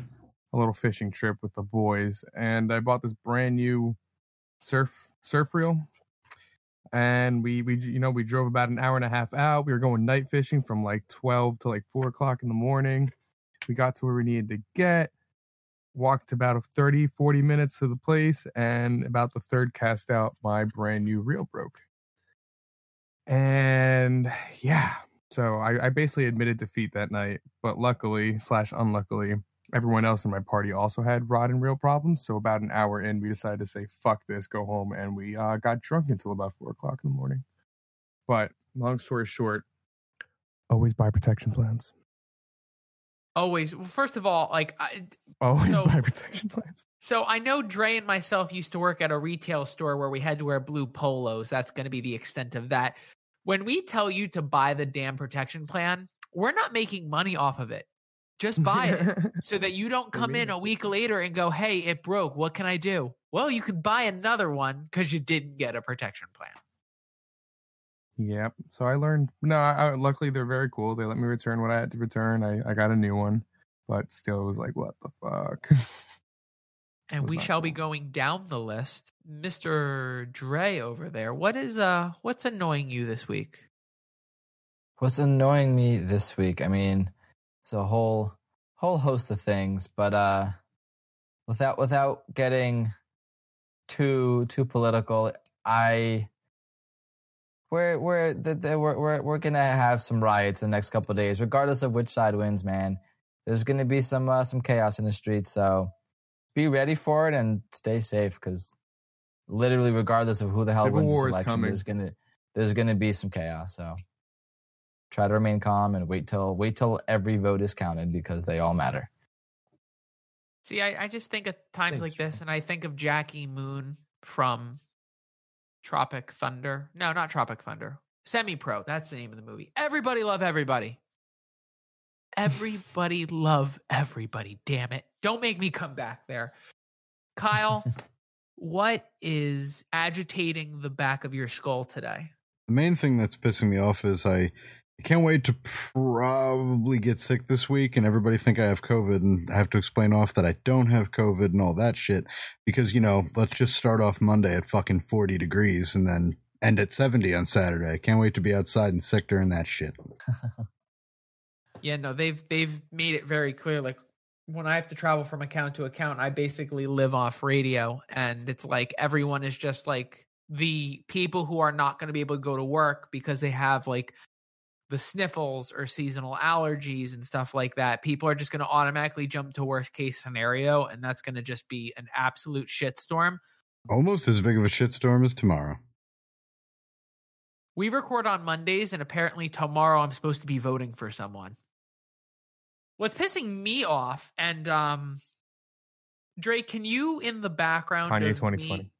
little fishing trip with the boys, and I bought this brand new surf reel. And we drove about an hour and a half out. We were going night fishing from like 12 to like 4 o'clock in the morning. We got to where we needed to get, walked about 30, 40 minutes to the place, and about the third cast out, my brand new reel broke. And yeah, so I basically admitted defeat that night, but luckily/unluckily, everyone else in my party also had rod and reel problems. So about an hour in, we decided to say, fuck this, go home. And we got drunk until about 4 o'clock in the morning. But long story short, always buy protection plans. Always. Well, first of all, buy protection plans. So I know Dre and myself used to work at a retail store where we had to wear blue polos. That's going to be the extent of that. When we tell you to buy the damn protection plan, we're not making money off of it. Just buy it so that you don't come in a week later and go, hey, it broke. What can I do? Well, you can buy another one because you didn't get a protection plan. Yep. So I learned. No, luckily they're very cool. They let me return what I had to return. I got a new one, but still it was like, what the fuck? And we shall be going down the list. Mr. Dre over there, what's annoying you this week? What's annoying me this week? I mean, it's a whole host of things, but without getting too political, we're gonna have some riots in the next couple of days, regardless of which side wins. Man, there's gonna be some chaos in the streets, so be ready for it and stay safe, because literally, regardless of who the hell wins this election, there's gonna be some chaos. So try to remain calm and wait till every vote is counted, because they all matter. See, I just think of times like this, and I think of Jackie Moon from Tropic Thunder. No, not Tropic Thunder. Semi-Pro. That's the name of the movie. Everybody love everybody. Everybody love everybody. Damn it. Don't make me come back there. Kyle, what is agitating the back of your skull today? The main thing that's pissing me off is I can't wait to probably get sick this week and everybody think I have COVID and I have to explain off that I don't have COVID and all that shit, because, you know, let's just start off Monday at fucking 40 degrees and then end at 70 on Saturday. I can't wait to be outside and sick during that shit. Yeah, no, they've made it very clear. Like, when I have to travel from account to account, I basically live off radio, and it's like everyone is just like the people who are not going to be able to go to work because they have like the sniffles or seasonal allergies and stuff like that. People are just going to automatically jump to worst case scenario, and that's going to just be an absolute shitstorm. Almost as big of a shitstorm as tomorrow. We record on Mondays, and apparently tomorrow I'm supposed to be voting for someone. What's pissing me off, and Dre, can you in the background Kanye 2020. Me?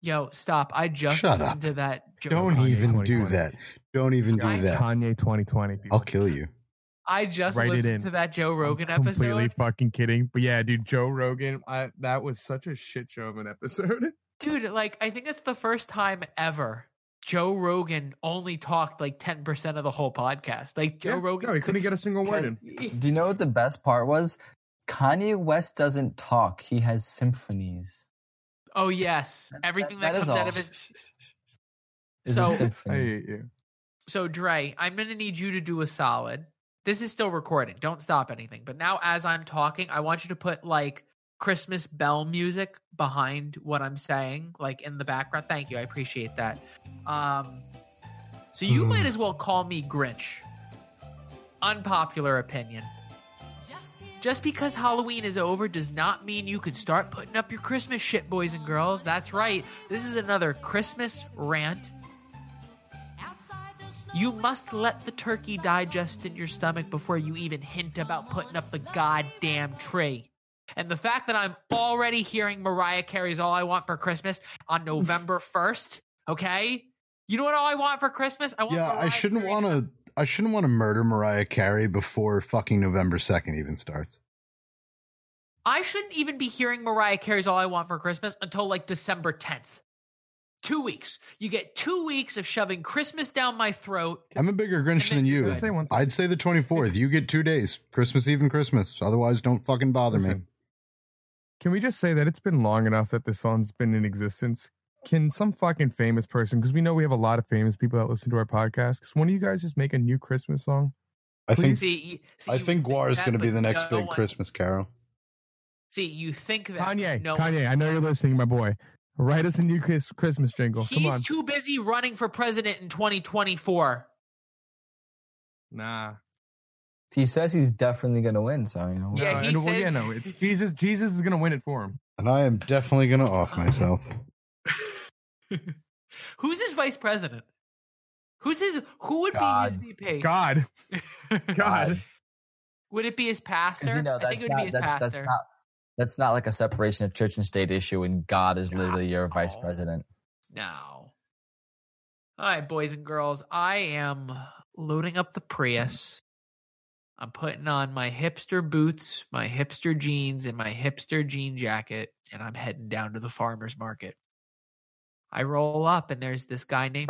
Yo, stop. I just Shut listened up. To that joke. Don't Kanye even do that. Don't even do that. Kanye 2020. People. I'll kill you. I just listened to that Joe Rogan episode. Completely fucking kidding. But yeah, dude, Joe Rogan, that was such a shit show of an episode. Dude, like, I think it's the first time ever Joe Rogan only talked like 10% of the whole podcast. Like, Joe Rogan. No, he couldn't get a single word in. Do you know what the best part was? Kanye West doesn't talk. He has symphonies. Oh, yes. Everything that comes out of his... So, Dre, I'm going to need you to do a solid. This is still recording. Don't stop anything. But now, as I'm talking, I want you to put, like, Christmas bell music behind what I'm saying, like, in the background. Thank you. I appreciate that. So you might as well call me Grinch. Unpopular opinion. Just because Halloween is over does not mean you could start putting up your Christmas shit, boys and girls. That's right. This is another Christmas rant. You must let the turkey digest in your stomach before you even hint about putting up the goddamn tree. And the fact that I'm already hearing Mariah Carey's All I Want for Christmas on November 1st, okay? You know what all I want for Christmas? I want Mariah Carey's. I shouldn't want to... I shouldn't want to murder Mariah Carey before fucking November 2nd even starts. I shouldn't even be hearing Mariah Carey's All I Want for Christmas until like December 10th. 2 weeks. You get 2 weeks of shoving Christmas down my throat. I'm a bigger Grinch than you. I'd say the 24th. You get 2 days, Christmas Eve and Christmas. Otherwise, don't fucking bother me. Can we just say that it's been long enough that this song's been in existence? Can some fucking famous person, because we know we have a lot of famous people that listen to our podcast, because one of you guys just make a new Christmas song? I think Guar is going to be the next big Christmas carol. See, you think that. Kanye, I know you're listening, my boy. Write us a new Christmas jingle. Come on. He's too busy running for president in 2024. Nah. He says he's definitely going to win, so, you know. Yeah, he says... Well, yeah, no, it's Jesus is going to win it for him. And I am definitely going to off myself. Who's his vice president? Who would be his VP? God. Would it be his pastor? You know, I think it would be his pastor. That's not like a separation of church and state issue and God is literally your vice president. No. All right, boys and girls, I am loading up the Prius. I'm putting on my hipster boots, my hipster jeans, and my hipster jean jacket, and I'm heading down to the farmer's market. I roll up, and there's this guy named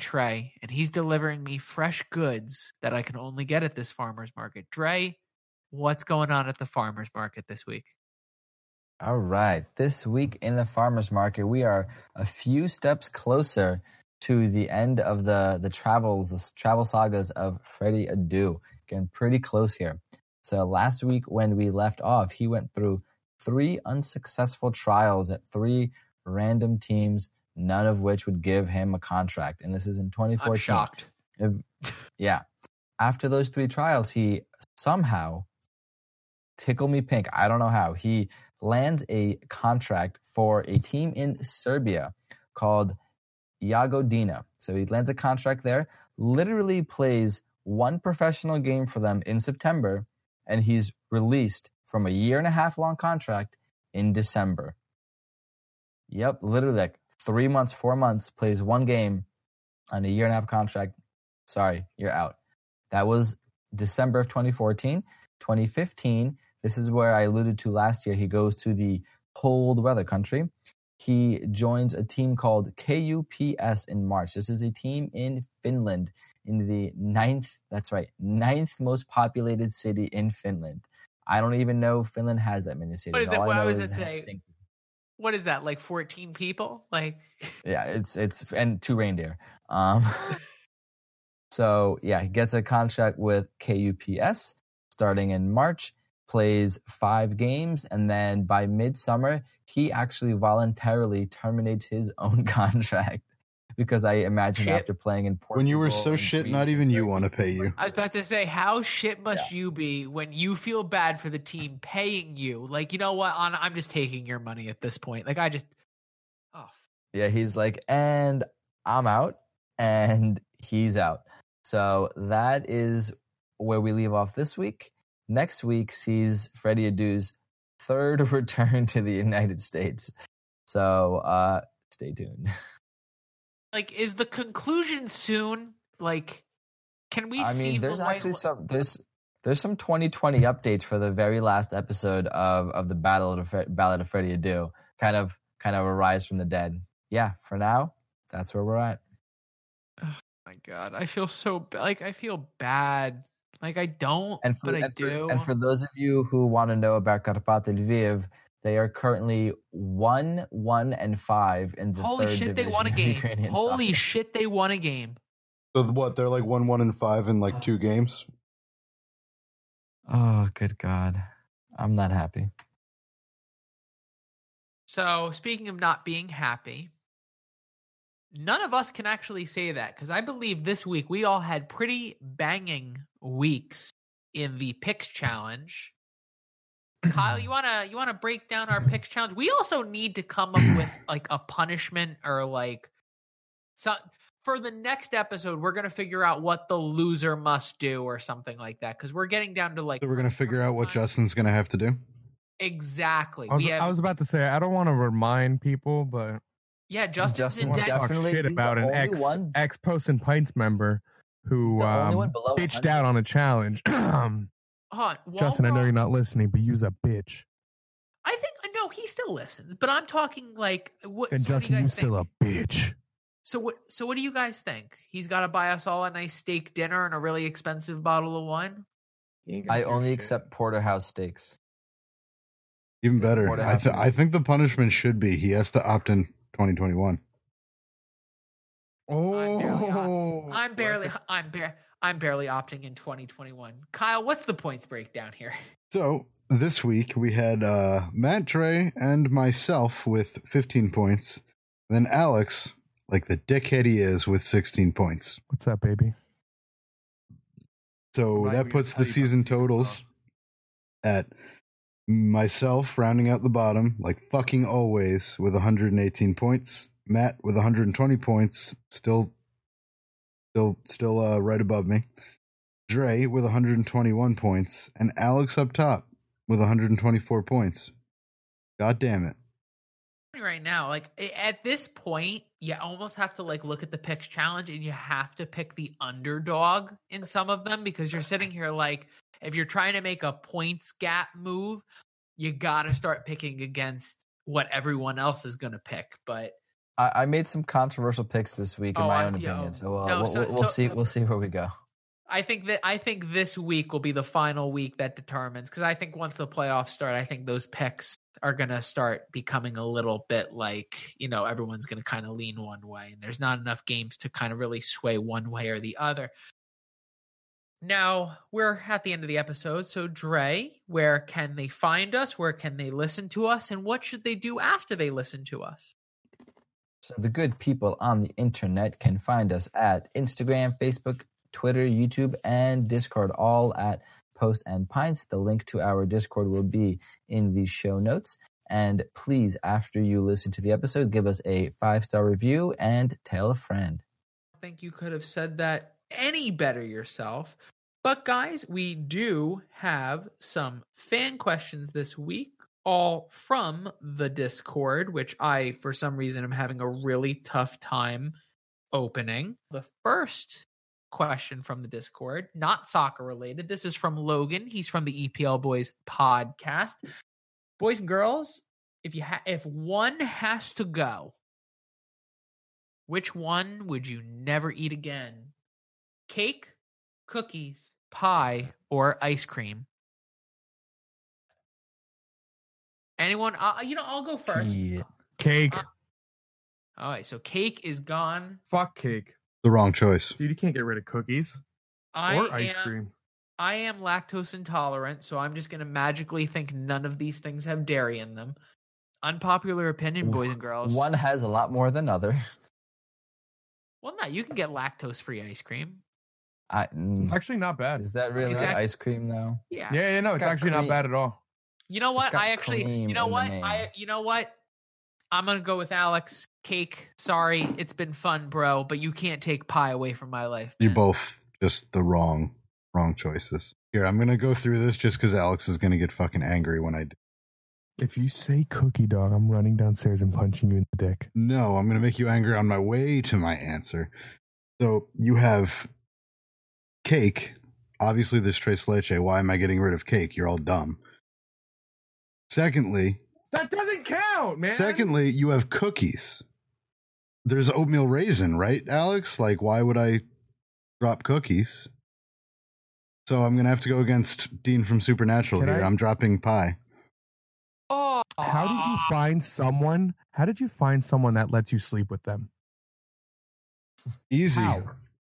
Trey. And he's delivering me fresh goods that I can only get at this farmer's market. Trey, what's going on at the farmer's market this week? All right. This week in the farmer's market, we are a few steps closer to the end of the travel sagas of Freddie Adu. Getting pretty close here. So last week when we left off, he went through 3 unsuccessful trials at 3 random teams, none of which would give him a contract. And this is in 2014. I'm shocked. Yeah. After those 3 trials, he somehow... tickle me pink. I don't know how. He lands a contract for a team in Serbia called Jagodina. So he lands a contract there, literally plays 1 professional game for them in September, and he's released from a 1.5-year long contract in December. Yep, literally like 3 months, 4 months, plays 1 game on a 1.5-year contract. Sorry, you're out. That was December of 2014. 2015, this is where I alluded to last year. He goes to the cold weather country. He joins a team called KUPS in March. This is a team in Finland, in the 9th most populated city in Finland. I don't even know Finland has that many cities. What is that? What was it say? What is that? Like 14 people? Like yeah, it's and 2 reindeer. So yeah, he gets a contract with KUPS. Starting in March, plays 5 games, and then by midsummer, he actually voluntarily terminates his own contract because I imagine after playing in Portugal... When you were so shit, not even you want to pay you. I was about to say, how shit must you be when you feel bad for the team paying you? Like, you know what, I'm just taking your money at this point. Like, I just... Oh. Yeah, he's like, and I'm out, and he's out. So that is... where we leave off this week. Next week sees Freddie Adu's 3rd return to the United States. So stay tuned. Like, is the conclusion soon? Like, can we see... I mean, there's actually there's some 2020 updates for the very last episode of the Ballad of Freddie Adu. Kind of a rise from the dead. Yeah, for now, that's where we're at. Oh my God, I feel so... Like, I feel bad. Like, I don't, but I do. And for those of you who want to know about Karpaty Lviv, they are currently 1-1-5 in the Holy 3rd shit, they won a game. Holy shit, they won a game. So what, they're like 1-1-5 in like 2 games? Oh, good God. I'm not happy. So, speaking of not being happy... None of us can actually say that because I believe this week we all had pretty banging weeks in the picks challenge. Kyle, you wanna break down our picks challenge? We also need to come up with like a punishment or like so for the next episode. We're gonna figure out what the loser must do or something like that because we're getting down to like. So we're gonna figure out what Justin's gonna have to do. Exactly. I was about to say I don't want to remind people, but. Yeah, Justin definitely shit about an ex Posts and Pints member who bitched out on a challenge. Justin, I know you're not listening, but you're a bitch. I think no, he still listens, but I'm talking like what? And so Justin, you're still a bitch. So what do you guys think? He's got to buy us all a nice steak dinner and a really expensive bottle of wine. I only accept porterhouse steaks. Even better. I think the punishment should be he has to opt in 2021. Oh, I'm barely opting in 2021. Kyle, what's the points breakdown here? So this week we had Matt, Trey, and myself with 15 points. Then Alex, like the dickhead he is, with 16 points. What's that, baby? So that puts the season totals at myself rounding out the bottom, like fucking always, with 118 points. Matt with 120 points, still right above me. Dre with 121 points, and Alex up top with 124 points. God damn it. Right now, like at this point, you almost have to like look at the picks challenge and you have to pick the underdog in some of them, because you're sitting here like, if you're trying to make a points gap move, you got to start picking against what everyone else is going to pick. But I made some controversial picks this week, in my own opinion. So we'll see. We'll see where we go. I think this week will be the final week that determines, because I think once the playoffs start, I think those picks are going to start becoming a little bit like, you know, everyone's going to kind of lean one way, and there's not enough games to kind of really sway one way or the other. Now, we're at the end of the episode, so Dre, where can they find us? Where can they listen to us? And what should they do after they listen to us? So the good people on the internet can find us at Instagram, Facebook, Twitter, YouTube, and Discord, all at Posts and Pints. The link to our Discord will be in the show notes. And please, after you listen to the episode, give us a 5-star review and tell a friend. I think you could have said that any better yourself. But guys, we do have some fan questions this week, all from the Discord, which I, for some reason, am having a really tough time opening. The first question from the Discord, not soccer related. This is from Logan. He's from the EPL Boys podcast. Boys and girls, if one has to go, which one would you never eat again? Cake, cookies, pie, or ice cream? Anyone? I'll go first. Yeah. Cake. All right, so cake is gone. Fuck cake. The wrong choice. Dude, you can't get rid of cookies or ice cream. I am lactose intolerant, so I'm just going to magically think none of these things have dairy in them. Unpopular opinion, boys and girls. One has a lot more than other. Well, no, you can get lactose-free ice cream. It's actually not bad. Is that really ice cream though? Yeah. Yeah, no, it's actually not bad at all. You know what? I'm going to go with Alex. Cake. Sorry. It's been fun, bro, but you can't take pie away from my life, man. You're both just the wrong choices. Here, I'm going to go through this just because Alex is going to get fucking angry when I do. If you say cookie, dog, I'm running downstairs and punching you in the dick. No, I'm going to make you angry on my way to my answer. So you have cake. Obviously, there's tres leche. Why am I getting rid of cake? You're all dumb. Secondly, that doesn't count, man. Secondly, you have cookies. There's oatmeal raisin, right, Alex? Like, why would I drop cookies? So I'm going to have to go against Dean from Supernatural here. I'm dropping pie. Oh. How did you find someone that lets you sleep with them? Easy. How?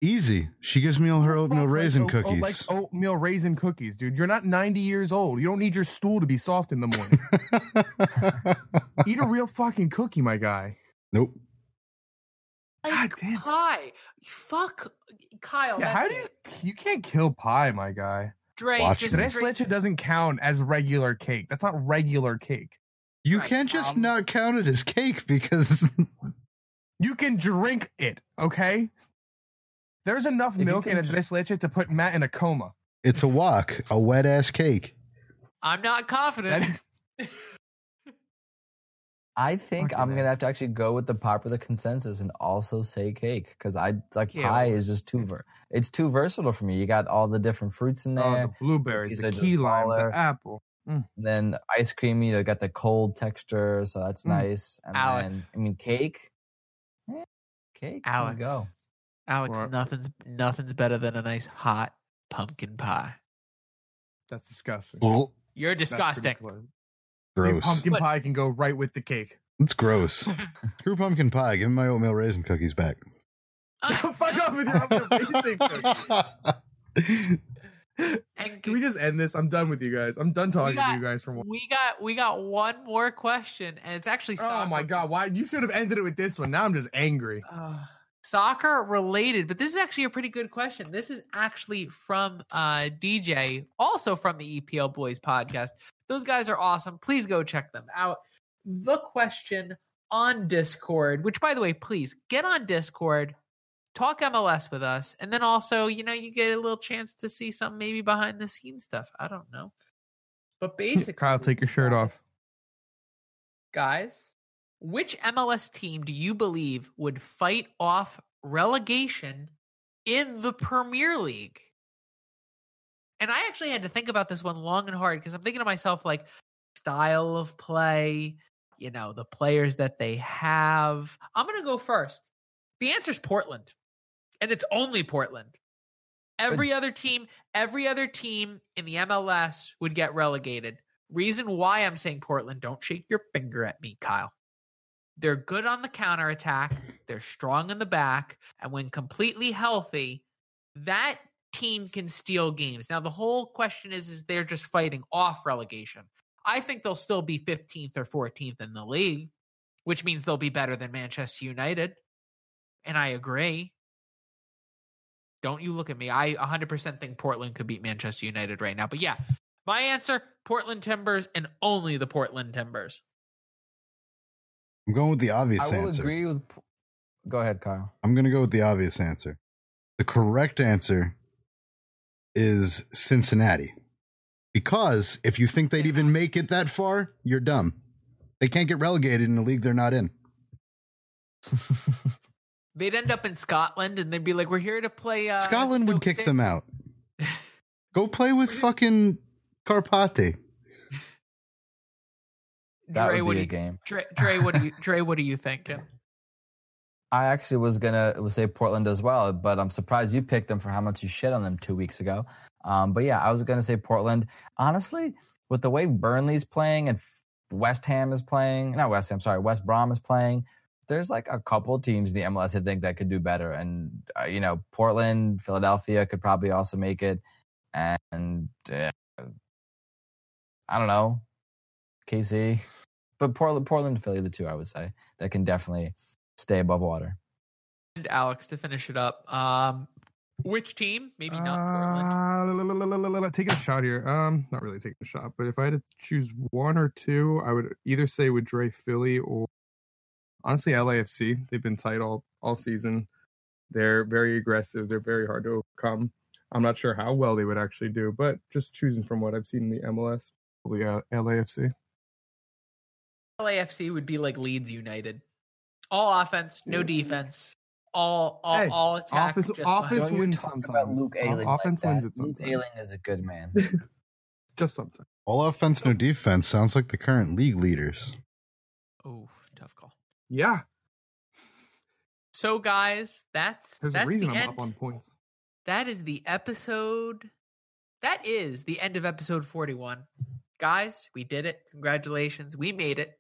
Easy. She gives me all her oatmeal raisin cookies. Like oatmeal raisin cookies, dude. You're not 90 years old. You don't need your stool to be soft in the morning. Eat a real fucking cookie, my guy. Nope. Like, God damn. Pie. Fuck, Kyle. Yeah, how do you can't kill pie, my guy. Drake. Tres leche doesn't count as regular cake. That's not regular cake. You can't just not count it as cake because you can drink it, okay? There's enough milk in a tres leche to put Matt in a coma. It's a wok, a wet ass cake. I'm not confident. I think I'm going to have to actually go with the popular consensus and also say cake, because I like pie is just it's too versatile for me. You got all the different fruits in there. Oh, the blueberries, the key lime, the apple. Mm. Then ice cream, you know, got the cold texture, so that's nice. And then, I mean, cake. Cake. Alex, go. Alex, nothing's better than a nice hot pumpkin pie. That's disgusting. Oh. You're disgusting. Gross. The pumpkin pie can go right with the cake. It's gross. Screw pumpkin pie. Give me my oatmeal raisin cookies back. Fuck off with your oatmeal raisin cookies. Can we just end this? I'm done with you guys. I'm done talking to you guys for one. We got one more question, and it's actually soccer. Oh my god! Why you should have ended it with this one? Now I'm just angry. Soccer related, but this is actually a pretty good question. This is actually from DJ, also from the EPL Boys podcast. Those guys are awesome. Please go check them out. The question on Discord, which by the way, please get on Discord. Talk MLS with us, and then also, you know, you get a little chance to see some maybe behind the scenes stuff. I don't know, but basically, Kyle, take your shirt off, guys. Which MLS team do you believe would fight off relegation in the Premier League? And I actually had to think about this one long and hard because I'm thinking to myself, like, style of play, you know, the players that they have. I'm gonna go first. The answer is Portland. And it's only Portland. Every other team in the MLS would get relegated. Reason why I'm saying Portland, don't shake your finger at me, Kyle. They're good on the counterattack. They're strong in the back. And when completely healthy, that team can steal games. Now, the whole question is they're just fighting off relegation. I think they'll still be 15th or 14th in the league, which means they'll be better than Manchester United. And I agree. Don't you look at me. I 100% think Portland could beat Manchester United right now. But yeah, my answer, Portland Timbers and only the Portland Timbers. I'm going with the obvious answer. I will agree with... Go ahead, Kyle. I'm going to go with the obvious answer. The correct answer is Cincinnati. Because if you think they'd even make it that far, you're dumb. They can't get relegated in a league they're not in. They'd end up in Scotland, and they'd be like, we're here to play... Scotland would kick them out. Go play with fucking Karpate. That would be a game. Dre, what are you thinking? I actually was going to say Portland as well, but I'm surprised you picked them for how much you shit on them 2 weeks ago. But yeah, I was going to say Portland. Honestly, with the way Burnley's playing and West Brom is playing... There's like a couple teams in the MLS I think that could do better. And, you know, Portland, Philadelphia could probably also make it. And I don't know, KC. But Portland, Philly, the two, I would say, that can definitely stay above water. And Alex, to finish it up, which team? Maybe not Portland. Taking a shot here. Not really taking a shot. But if I had to choose one or two, I would either say with Dre Philly or honestly, LAFC. They've been tight all season. They're very aggressive. They're very hard to overcome. I'm not sure how well they would actually do, but just choosing from what I've seen in the MLS, probably LAFC. LAFC would be like Leeds United. All offense, no defense. All attack. Offense wins sometimes. About Luke Ayling offense wins it sometimes. Luke Ayling is a good man. Just something. All offense, no defense sounds like the current league leaders. Oh. Yeah. So, guys, that's a reason the I'm end. Up on points. That is the episode. That is the end of episode 41. Guys, we did it. Congratulations. We made it.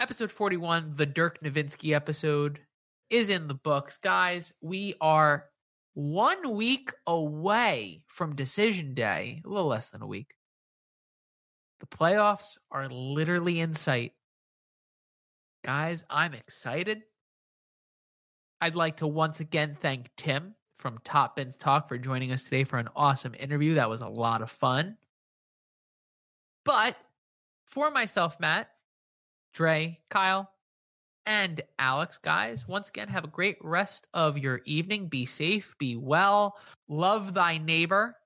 Episode 41, the Dirk Nowitzki episode, is in the books. Guys, we are 1 week away from Decision Day. A little less than a week. The playoffs are literally in sight. Guys, I'm excited. I'd like to once again thank Tim from Top Bins Talk for joining us today for an awesome interview. That was a lot of fun. But for myself, Matt, Dre, Kyle, and Alex, guys, once again, have a great rest of your evening. Be safe, be well, love thy neighbor,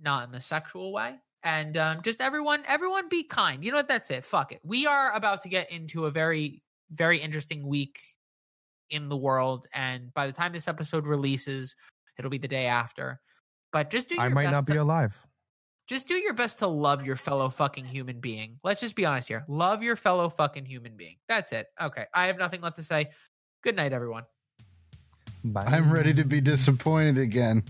not in the sexual way, And just everyone be kind. You know what? That's it. Fuck it. We are about to get into a very, very interesting week in the world. And by the time this episode releases, it'll be the day after. But just do your best. I might not be alive. Just do your best to love your fellow fucking human being. Let's just be honest here. Love your fellow fucking human being. That's it. Okay. I have nothing left to say. Good night, everyone. Bye. I'm ready to be disappointed again.